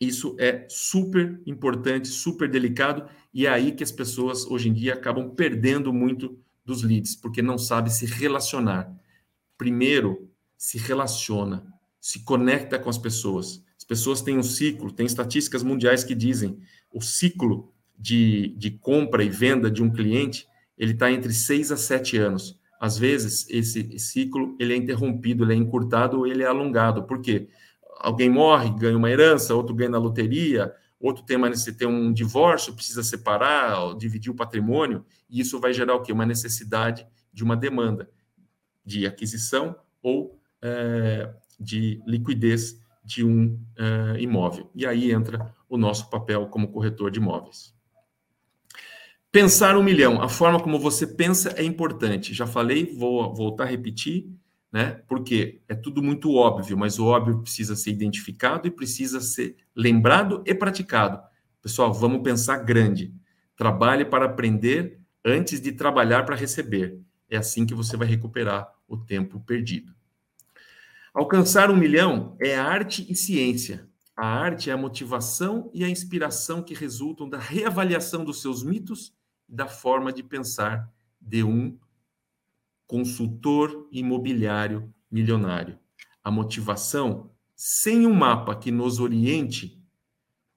isso é super importante, super delicado, e é aí que as pessoas, hoje em dia, acabam perdendo muito dos leads, porque não sabe se relacionar. Primeiro, se relaciona, se conecta com as pessoas. As pessoas têm um ciclo, tem estatísticas mundiais que dizem o ciclo de, de compra e venda de um cliente, ele está entre seis a sete anos. Às vezes, esse ciclo ele é interrompido, ele é encurtado ou ele é alongado. Por quê? Alguém morre, ganha uma herança, outro ganha na loteria, outro tem uma necessidade, tem um divórcio, precisa separar, dividir o patrimônio, e isso vai gerar o quê? Uma necessidade de uma demanda de aquisição ou é, de liquidez de um é, imóvel. E aí entra o nosso papel como corretor de imóveis. Pensar um milhão. A forma como você pensa é importante. Já falei, vou voltar a repetir, né? Porque é tudo muito óbvio, mas o óbvio precisa ser identificado e precisa ser lembrado e praticado. Pessoal, vamos pensar grande. Trabalhe para aprender antes de trabalhar para receber. É assim que você vai recuperar o tempo perdido. Alcançar um milhão é arte e ciência. A arte é a motivação e a inspiração que resultam da reavaliação dos seus mitos e da forma de pensar de um consultor imobiliário milionário. A motivação, sem um mapa que nos oriente,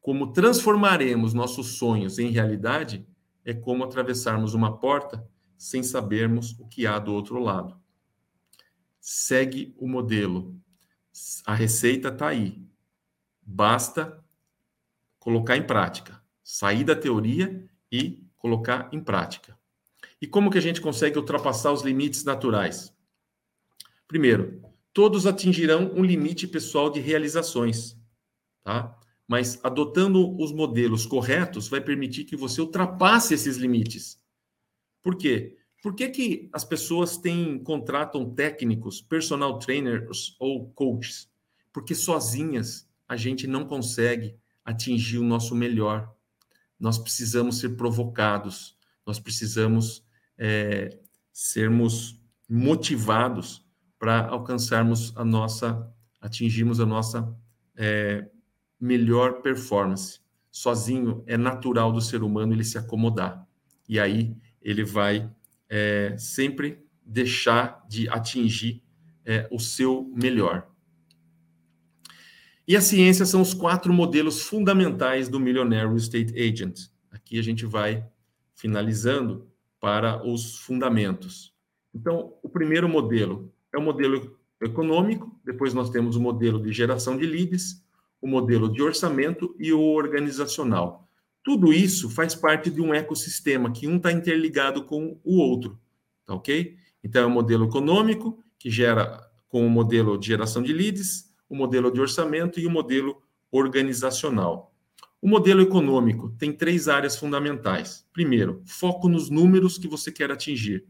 como transformaremos nossos sonhos em realidade, é como atravessarmos uma porta sem sabermos o que há do outro lado. Segue o modelo. A receita está aí. Basta colocar em prática. Sair da teoria e colocar em prática. E como que a gente consegue ultrapassar os limites naturais? Primeiro, todos atingirão um limite pessoal de realizações, tá? Mas adotando os modelos corretos vai permitir que você ultrapasse esses limites. Por quê? Por que que as pessoas têm, contratam técnicos, personal trainers ou coaches? Porque sozinhas a gente não consegue atingir o nosso melhor. Nós precisamos ser provocados, nós precisamos É, sermos motivados para alcançarmos a nossa, atingirmos a nossa é, melhor performance. Sozinho é natural do ser humano ele se acomodar. E aí ele vai é, sempre deixar de atingir é, o seu melhor. E a ciência são os quatro modelos fundamentais do Millionaire Real Estate Agent. Aqui a gente vai finalizando para os fundamentos. Então, o primeiro modelo é o modelo econômico, depois nós temos o modelo de geração de leads, o modelo de orçamento e o organizacional. Tudo isso faz parte de um ecossistema, que um está interligado com o outro, tá ok? Então, é o modelo econômico, que gera com o modelo de geração de leads, o modelo de orçamento e o modelo organizacional. O modelo econômico tem três áreas fundamentais. Primeiro, foco nos números que você quer atingir.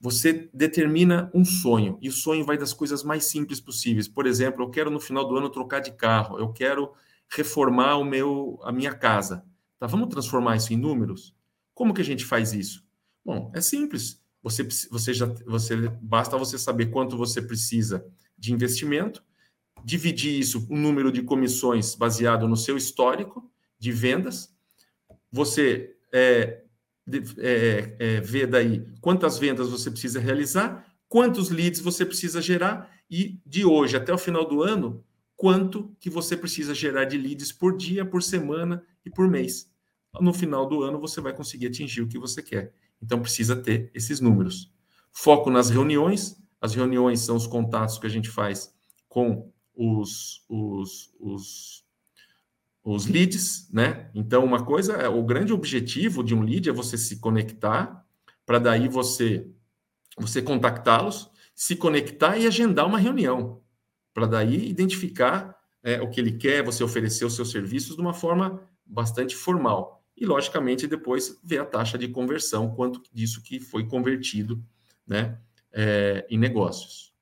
Você determina um sonho, e o sonho vai das coisas mais simples possíveis. Por exemplo, eu quero no final do ano trocar de carro, eu quero reformar o meu, a minha casa. Tá? Vamos transformar isso em números? Como que a gente faz isso? Bom, é simples. Você, você já, você, basta você saber quanto você precisa de investimento, dividir isso, o número de comissões baseado no seu histórico de vendas, você é, é, é, vê daí quantas vendas você precisa realizar, quantos leads você precisa gerar e de hoje até o final do ano, quanto que você precisa gerar de leads por dia, por semana e por mês. no final do ano você vai conseguir atingir o que você quer. Então, precisa ter esses números. Foco nas reuniões. As reuniões são os contatos que a gente faz com os, os, os, os leads, né? Então, uma coisa, o grande objetivo de um lead é você se conectar, para daí você, você contactá-los, se conectar e agendar uma reunião, para daí identificar é, o que ele quer, você oferecer os seus serviços de uma forma bastante formal. E, logicamente, depois ver a taxa de conversão, quanto disso que foi convertido, né, é, em negócios.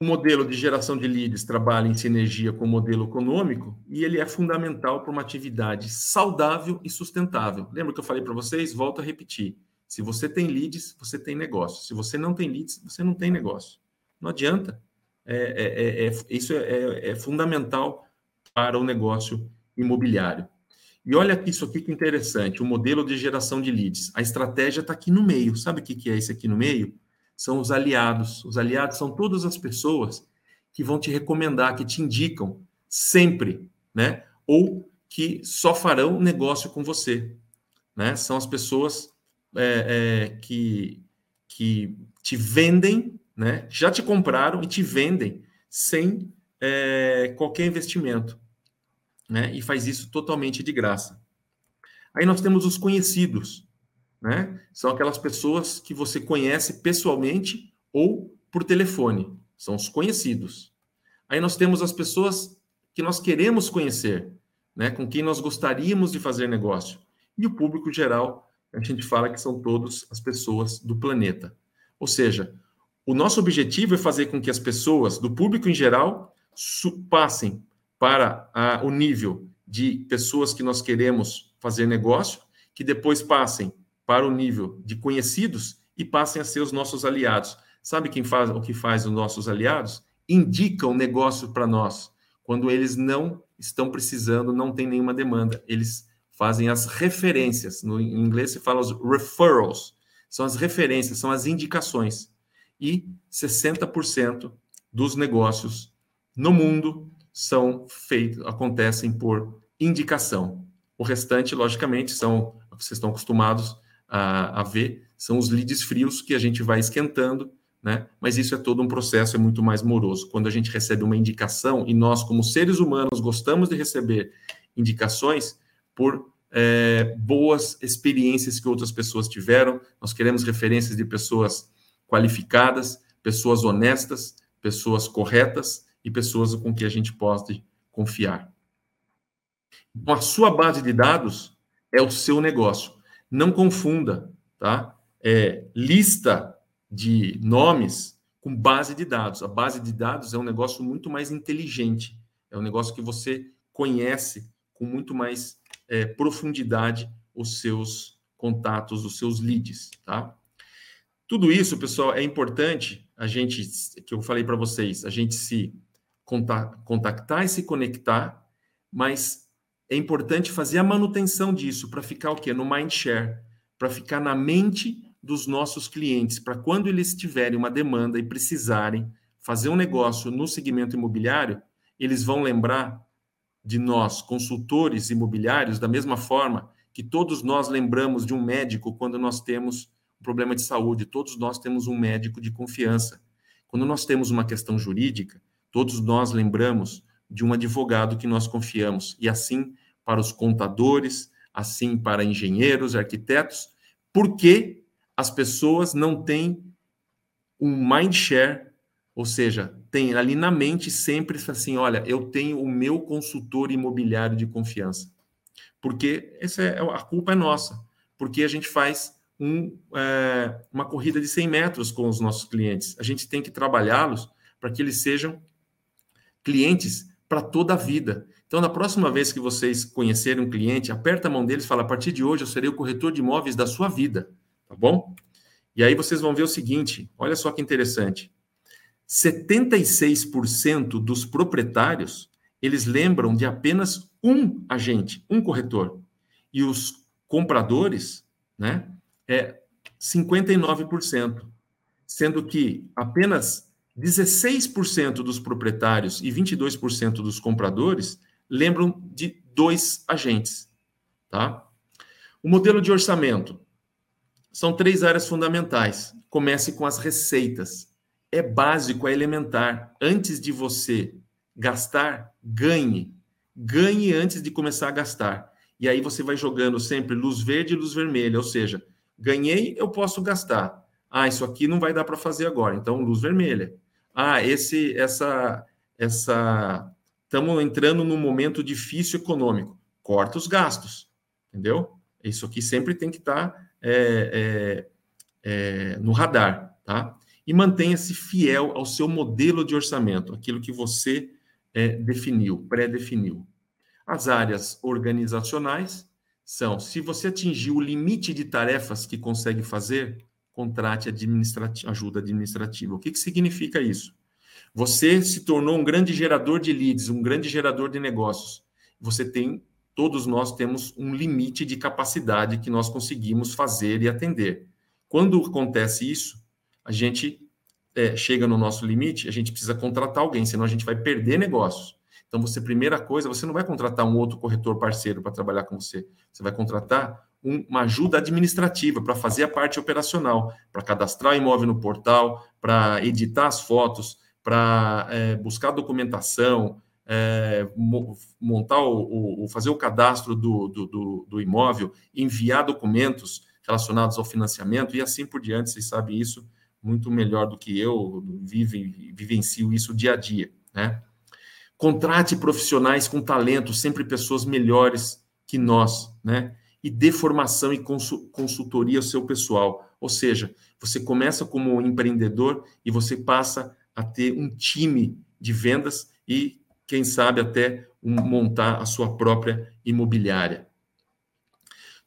O modelo de geração de leads trabalha em sinergia com o modelo econômico e ele é fundamental para uma atividade saudável e sustentável. Lembra que eu falei para vocês? Volto a repetir. Se você tem leads, você tem negócio. Se você não tem leads, você não tem negócio. Não adianta. É, é, é, é, isso é, é fundamental para o negócio imobiliário. E olha isso aqui que interessante, o modelo de geração de leads. A estratégia está aqui no meio. Sabe o que é esse aqui no meio? São os aliados. Os aliados são todas as pessoas que vão te recomendar, que te indicam sempre, né? Ou que só farão negócio com você, né? São as pessoas é, é, que, que te vendem, né? Já te compraram e te vendem sem é, qualquer investimento, né? E faz isso totalmente de graça. Aí nós temos os conhecidos, né? São aquelas pessoas que você conhece pessoalmente ou por telefone. São os conhecidos. Aí nós temos as pessoas que nós queremos conhecer, né? Com quem nós gostaríamos de fazer negócio. E o público geral, a gente fala que são todas as pessoas do planeta. Ou seja, o nosso objetivo é fazer com que as pessoas do público em geral passem para a, o nível de pessoas que nós queremos fazer negócio, que depois passem para o nível de conhecidos e passem a ser os nossos aliados. Sabe quem faz, o que faz os nossos aliados? Indicam negócio para nós. Quando eles não estão precisando, não tem nenhuma demanda. Eles fazem as referências. No em inglês se fala os referrals. São as referências, são as indicações. E sessenta por cento dos negócios no mundo são feitos, acontecem por indicação. O restante, logicamente, são, vocês estão acostumados a, a ver, são os leads frios que a gente vai esquentando, né? Mas isso é todo um processo, é muito mais moroso. Quando a gente recebe uma indicação, e nós, como seres humanos, gostamos de receber indicações por é, boas experiências que outras pessoas tiveram, nós queremos referências de pessoas qualificadas, pessoas honestas, pessoas corretas e pessoas com que a gente pode confiar. Então, a sua base de dados é o seu negócio. Não confunda, tá? É, lista de nomes com base de dados. A base de dados é um negócio muito mais inteligente. É um negócio que você conhece com muito mais é, profundidade os seus contatos, os seus leads, tá? Tudo isso, pessoal, é importante a gente, que eu falei para vocês, a gente se contactar e se conectar, mas é importante fazer a manutenção disso para ficar o quê? No mindshare, para ficar na mente dos nossos clientes, para quando eles tiverem uma demanda e precisarem fazer um negócio no segmento imobiliário, eles vão lembrar de nós, consultores imobiliários, da mesma forma que todos nós lembramos de um médico quando nós temos um problema de saúde, todos nós temos um médico de confiança. Quando nós temos uma questão jurídica, todos nós lembramos de um advogado que nós confiamos, e assim para os contadores, assim para engenheiros, arquitetos, porque as pessoas não têm um mindshare, ou seja, tem ali na mente sempre assim, olha, eu tenho o meu consultor imobiliário de confiança, porque essa é, a culpa é nossa, porque a gente faz um, é, uma corrida de cem metros com os nossos clientes, a gente tem que trabalhá-los para que eles sejam clientes para toda a vida. Então, na próxima vez que vocês conhecerem um cliente, aperta a mão deles e fala, a partir de hoje eu serei o corretor de imóveis da sua vida, tá bom? E aí vocês vão ver o seguinte, olha só que interessante, setenta e seis por cento dos proprietários, eles lembram de apenas um agente, um corretor, e os compradores, né, é cinquenta e nove por cento, sendo que apenas dezesseis por cento dos proprietários e vinte e dois por cento dos compradores lembram de dois agentes. Tá? O modelo de orçamento. São três áreas fundamentais. Comece com as receitas. É básico, é elementar. Antes de você gastar, ganhe. Ganhe antes de começar a gastar. E aí você vai jogando sempre luz verde e luz vermelha. Ou seja, ganhei, eu posso gastar. Ah, isso aqui não vai dar para fazer agora. Então, luz vermelha. Ah, esse, essa, essa... Estamos entrando num momento difícil econômico. Corta os gastos. Entendeu? Isso aqui sempre tem que estar é, é, é, no radar. Tá? E mantenha-se fiel ao seu modelo de orçamento. Aquilo que você é, definiu, pré-definiu. As áreas organizacionais são, se você atingir o limite de tarefas que consegue fazer, contrate administrati- ajuda administrativa. O que, que significa isso? Você se tornou um grande gerador de leads, um grande gerador de negócios. Você tem, todos nós temos um limite de capacidade que nós conseguimos fazer e atender. Quando acontece isso, a gente é, chega no nosso limite, a gente precisa contratar alguém, senão a gente vai perder negócios. Então, você, primeira coisa, você não vai contratar um outro corretor parceiro para trabalhar com você. Você vai contratar um, uma ajuda administrativa para fazer a parte operacional, para cadastrar o imóvel no portal, para editar as fotos, para é, buscar documentação, é, montar o, o, fazer o cadastro do, do, do, do imóvel, enviar documentos relacionados ao financiamento e assim por diante. Vocês sabem isso muito melhor do que eu, vive, vivencio isso dia a dia, né? Contrate profissionais com talento, sempre pessoas melhores que nós, né? E dê formação e consultoria ao seu pessoal. Ou seja, você começa como empreendedor e você passa a ter um time de vendas e, quem sabe, até montar a sua própria imobiliária.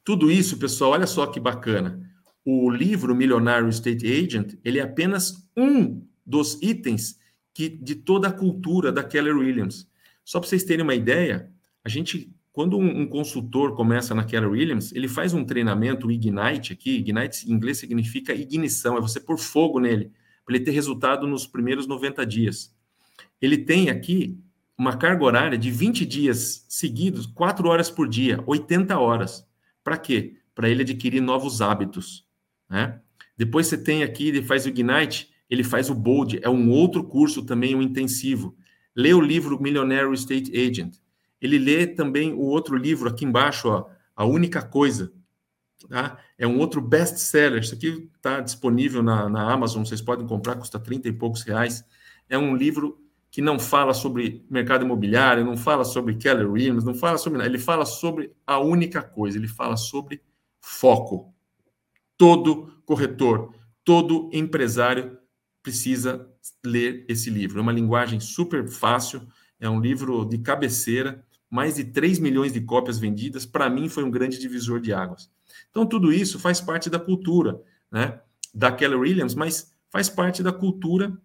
Tudo isso, pessoal, olha só que bacana. O livro Millionaire Real Estate Agent, ele é apenas um dos itens que, de toda a cultura da Keller Williams. Só para vocês terem uma ideia, a gente, quando um, um consultor começa na Keller Williams, ele faz um treinamento, o Ignite aqui, Ignite em inglês significa ignição, é você pôr fogo nele, para ele ter resultado nos primeiros noventa dias. Ele tem aqui uma carga horária de vinte dias seguidos, quatro horas por dia, oitenta horas. Para quê? Para ele adquirir novos hábitos, né? Depois você tem aqui, ele faz o Ignite, ele faz o Bold, é um outro curso também, um intensivo. Lê o livro Millionaire Real Estate Agent. Ele lê também o outro livro aqui embaixo, ó, A Única Coisa. Tá? É um outro best-seller. Isso aqui está disponível na, na Amazon, vocês podem comprar, custa trinta e poucos reais. É um livro que não fala sobre mercado imobiliário, não fala sobre Keller Williams, não fala sobre nada. Ele fala sobre a única coisa, ele fala sobre foco. Todo corretor, todo empresário precisa ler esse livro. É uma linguagem super fácil, é um livro de cabeceira, mais de três milhões de cópias vendidas, para mim foi um grande divisor de águas. Então, tudo isso faz parte da cultura, né, da Keller Williams, mas faz parte da cultura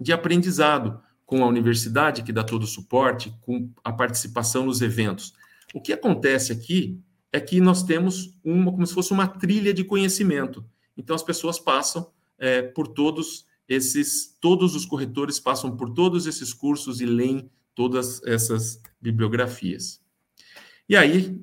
de aprendizado, com a universidade que dá todo o suporte, com a participação nos eventos. O que acontece aqui é que nós temos uma, como se fosse uma trilha de conhecimento. Então, as pessoas passam é, por todos Esses, todos os corretores passam por todos esses cursos e leem todas essas bibliografias. E aí,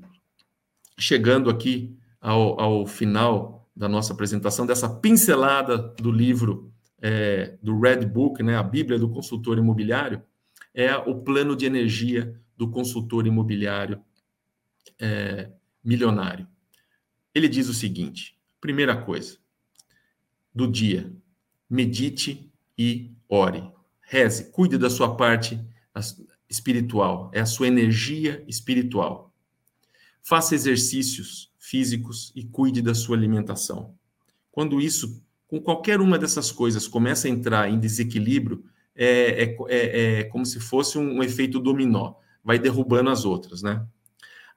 chegando aqui ao, ao final da nossa apresentação, dessa pincelada do livro, é, do Red Book, né, a Bíblia do Consultor Imobiliário, é o plano de energia do consultor imobiliário é, milionário. Ele diz o seguinte, primeira coisa, do dia, medite e ore. Reze, cuide da sua parte espiritual, é a sua energia espiritual. Faça exercícios físicos e cuide da sua alimentação. Quando isso, com qualquer uma dessas coisas, começa a entrar em desequilíbrio, é, é, é, é como se fosse um, um efeito dominó, vai derrubando as outras, né?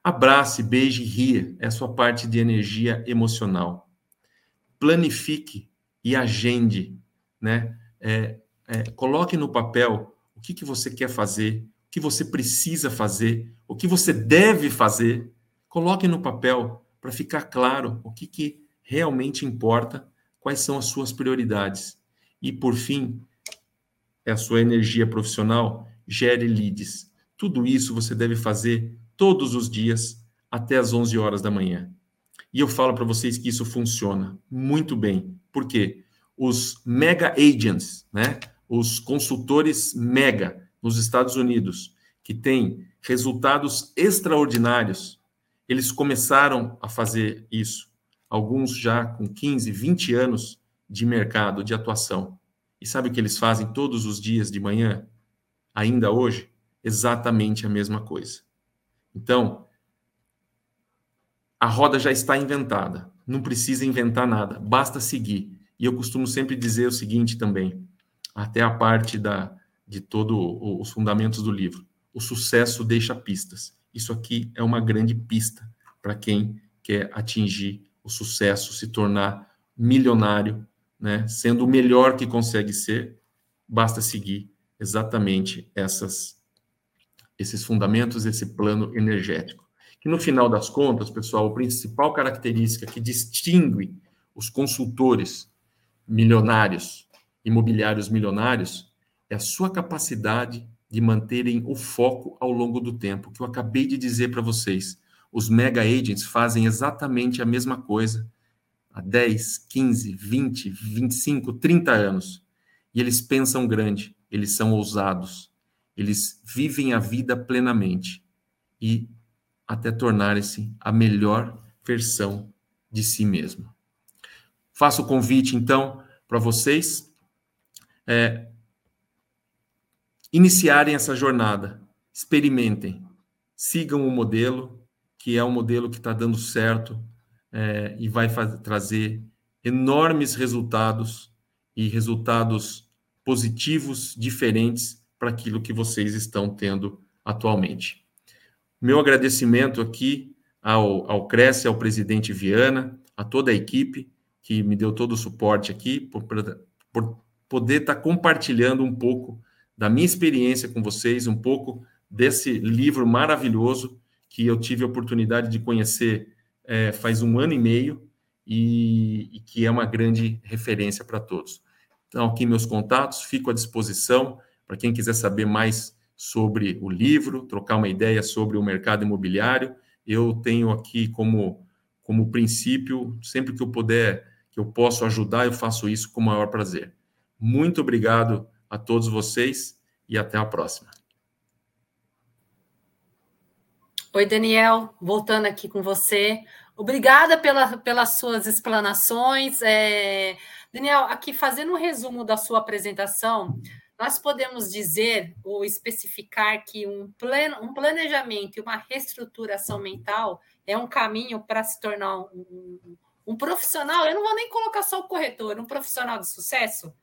Abrace, beije e ria, é a sua parte de energia emocional. Planifique e agende, né? É, é, coloque no papel o que, que você quer fazer, o que você precisa fazer, o que você deve fazer. Coloque no papel para ficar claro o que, que realmente importa, quais são as suas prioridades. E, por fim, a sua energia profissional, gere leads. Tudo isso você deve fazer todos os dias, até as onze horas da manhã. E eu falo para vocês que isso funciona muito bem. Por quê? Os mega agents, né? Os consultores mega nos Estados Unidos, que têm resultados extraordinários, eles começaram a fazer isso. Alguns já com quinze, vinte anos de mercado, de atuação. E sabe o que eles fazem todos os dias de manhã, ainda hoje? Exatamente a mesma coisa. Então, a roda já está inventada. Não precisa inventar nada, basta seguir. E eu costumo sempre dizer o seguinte também, até a parte da, de todos os fundamentos do livro. O sucesso deixa pistas. Isso aqui é uma grande pista para quem quer atingir o sucesso, se tornar milionário, né? Sendo o melhor que consegue ser, basta seguir exatamente essas, esses fundamentos, esse plano energético. Que no final das contas, pessoal, a principal característica que distingue os consultores milionários, imobiliários milionários, é a sua capacidade de manterem o foco ao longo do tempo, que eu acabei de dizer para vocês. Os mega agents fazem exatamente a mesma coisa há dez, quinze, vinte, vinte e cinco, trinta anos. E eles pensam grande, eles são ousados, eles vivem a vida plenamente e até tornarem-se a melhor versão de si mesmo. Faço o convite, então, para vocês é, iniciarem essa jornada, experimentem, sigam o modelo, que é um modelo que está dando certo é, e vai fazer, trazer enormes resultados e resultados positivos, diferentes para aquilo que vocês estão tendo atualmente. Meu agradecimento aqui ao, ao CRECI, ao presidente Viana, a toda a equipe, que me deu todo o suporte aqui, por, por poder estar compartilhando um pouco da minha experiência com vocês, um pouco desse livro maravilhoso que eu tive a oportunidade de conhecer é, faz um ano e meio e, e que é uma grande referência para todos. Então, aqui meus contatos, fico à disposição para quem quiser saber mais sobre o livro, trocar uma ideia sobre o mercado imobiliário. Eu tenho aqui como... Como princípio, sempre que eu puder, que eu posso ajudar, eu faço isso com o maior prazer. Muito obrigado a todos vocês e até a próxima. Oi, Daniel, voltando aqui com você. Obrigada pela, pelas suas explanações. É... Daniel, aqui fazendo um resumo da sua apresentação, nós podemos dizer ou especificar que um, pleno, um planejamento e uma reestruturação mental é um caminho para se tornar um, um, um profissional. Eu não vou nem colocar só o corretor, um profissional de sucesso?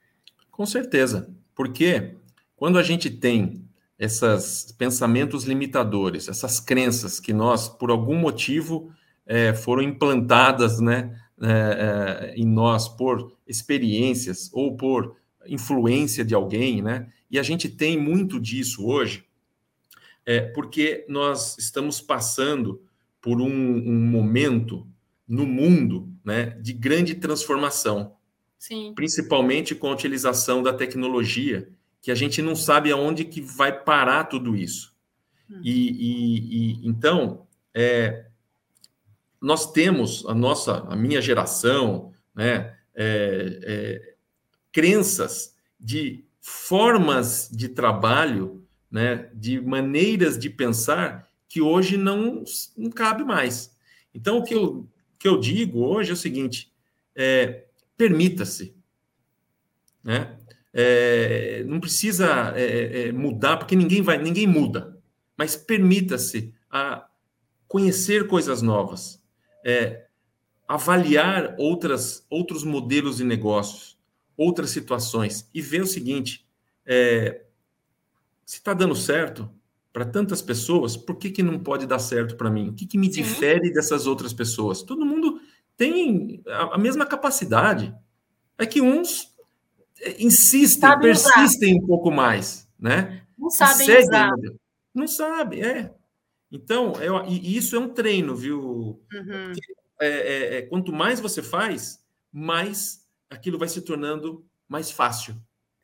Com certeza, porque quando a gente tem esses pensamentos limitadores, essas crenças que nós, por algum motivo, é, foram implantadas, né, é, é, em nós por experiências ou por influência de alguém, né? E a gente tem muito disso hoje, é, porque nós estamos passando por um, um momento no mundo, né, de grande transformação. Sim. Principalmente com a utilização da tecnologia, que a gente não sabe aonde que vai parar tudo isso. Hum. E, e, e então, é, nós temos a nossa, a minha geração, né? É, é, crenças de formas de trabalho, né, de maneiras de pensar que hoje não, não cabe mais. Então, o que eu, que eu digo hoje é o seguinte, é, permita-se. Né? É, não precisa é, é, mudar, porque ninguém, vai, ninguém muda, mas permita-se a conhecer coisas novas, é, avaliar outras, outros modelos de negócios, outras situações, e ver o seguinte, é, se está dando certo para tantas pessoas, por que, que não pode dar certo para mim? O que, que me Sim. difere dessas outras pessoas? Todo mundo tem a, a mesma capacidade. É que uns insistem, sabe, persistem usar um pouco mais, né? Não sabem seguem, usar. Não sabem, é. Então, é, e isso é um treino, viu? Uhum. É, é, é, quanto mais você faz, mais aquilo vai se tornando mais fácil.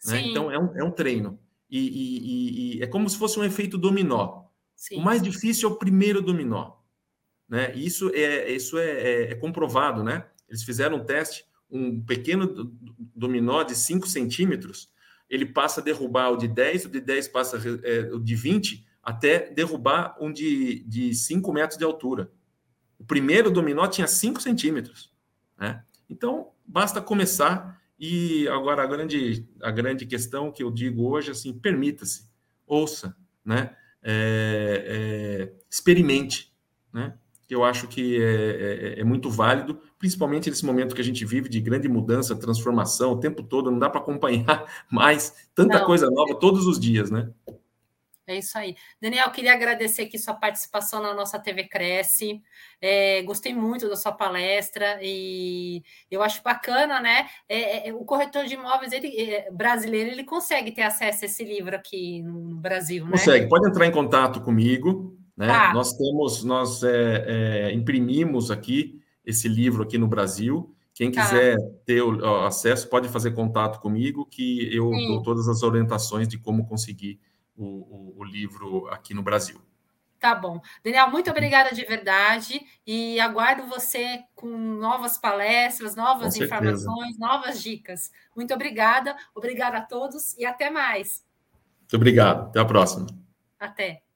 Né? Então, é um, é um treino. E, e, e, e é como se fosse um efeito dominó. Sim. O mais difícil é o primeiro dominó. né? Isso é, isso é, é, é comprovado, né? Eles fizeram um teste, um pequeno dominó de cinco centímetros, ele passa a derrubar o de dez, o de dez passa é, o de vinte, até derrubar um de, de cinco metros de altura. O primeiro dominó tinha cinco centímetros, né? Então, basta começar. E agora a grande, a grande questão que eu digo hoje é assim, permita-se, ouça, né? É, é, experimente, né? Eu acho que é, é, é muito válido, principalmente nesse momento que a gente vive de grande mudança, transformação, o tempo todo, não dá para acompanhar mais tanta não. coisa nova todos os dias, né? É isso aí. Daniel, queria agradecer aqui sua participação na nossa T V Cresce. É, gostei muito da sua palestra e eu acho bacana, né? É, é, o corretor de imóveis ele, é, brasileiro, ele consegue ter acesso a esse livro aqui no Brasil, né? Consegue. Pode entrar em contato comigo, né? Ah. Nós temos, nós é, é, imprimimos aqui esse livro aqui no Brasil. Quem quiser ah. ter o, ó, acesso pode fazer contato comigo, que eu Sim. dou todas as orientações de como conseguir O, o, o livro aqui no Brasil. Tá bom. Daniel, muito obrigada de verdade e aguardo você com novas palestras, novas informações, novas dicas. Muito obrigada, obrigada a todos e até mais. Muito obrigado, até a próxima. Até.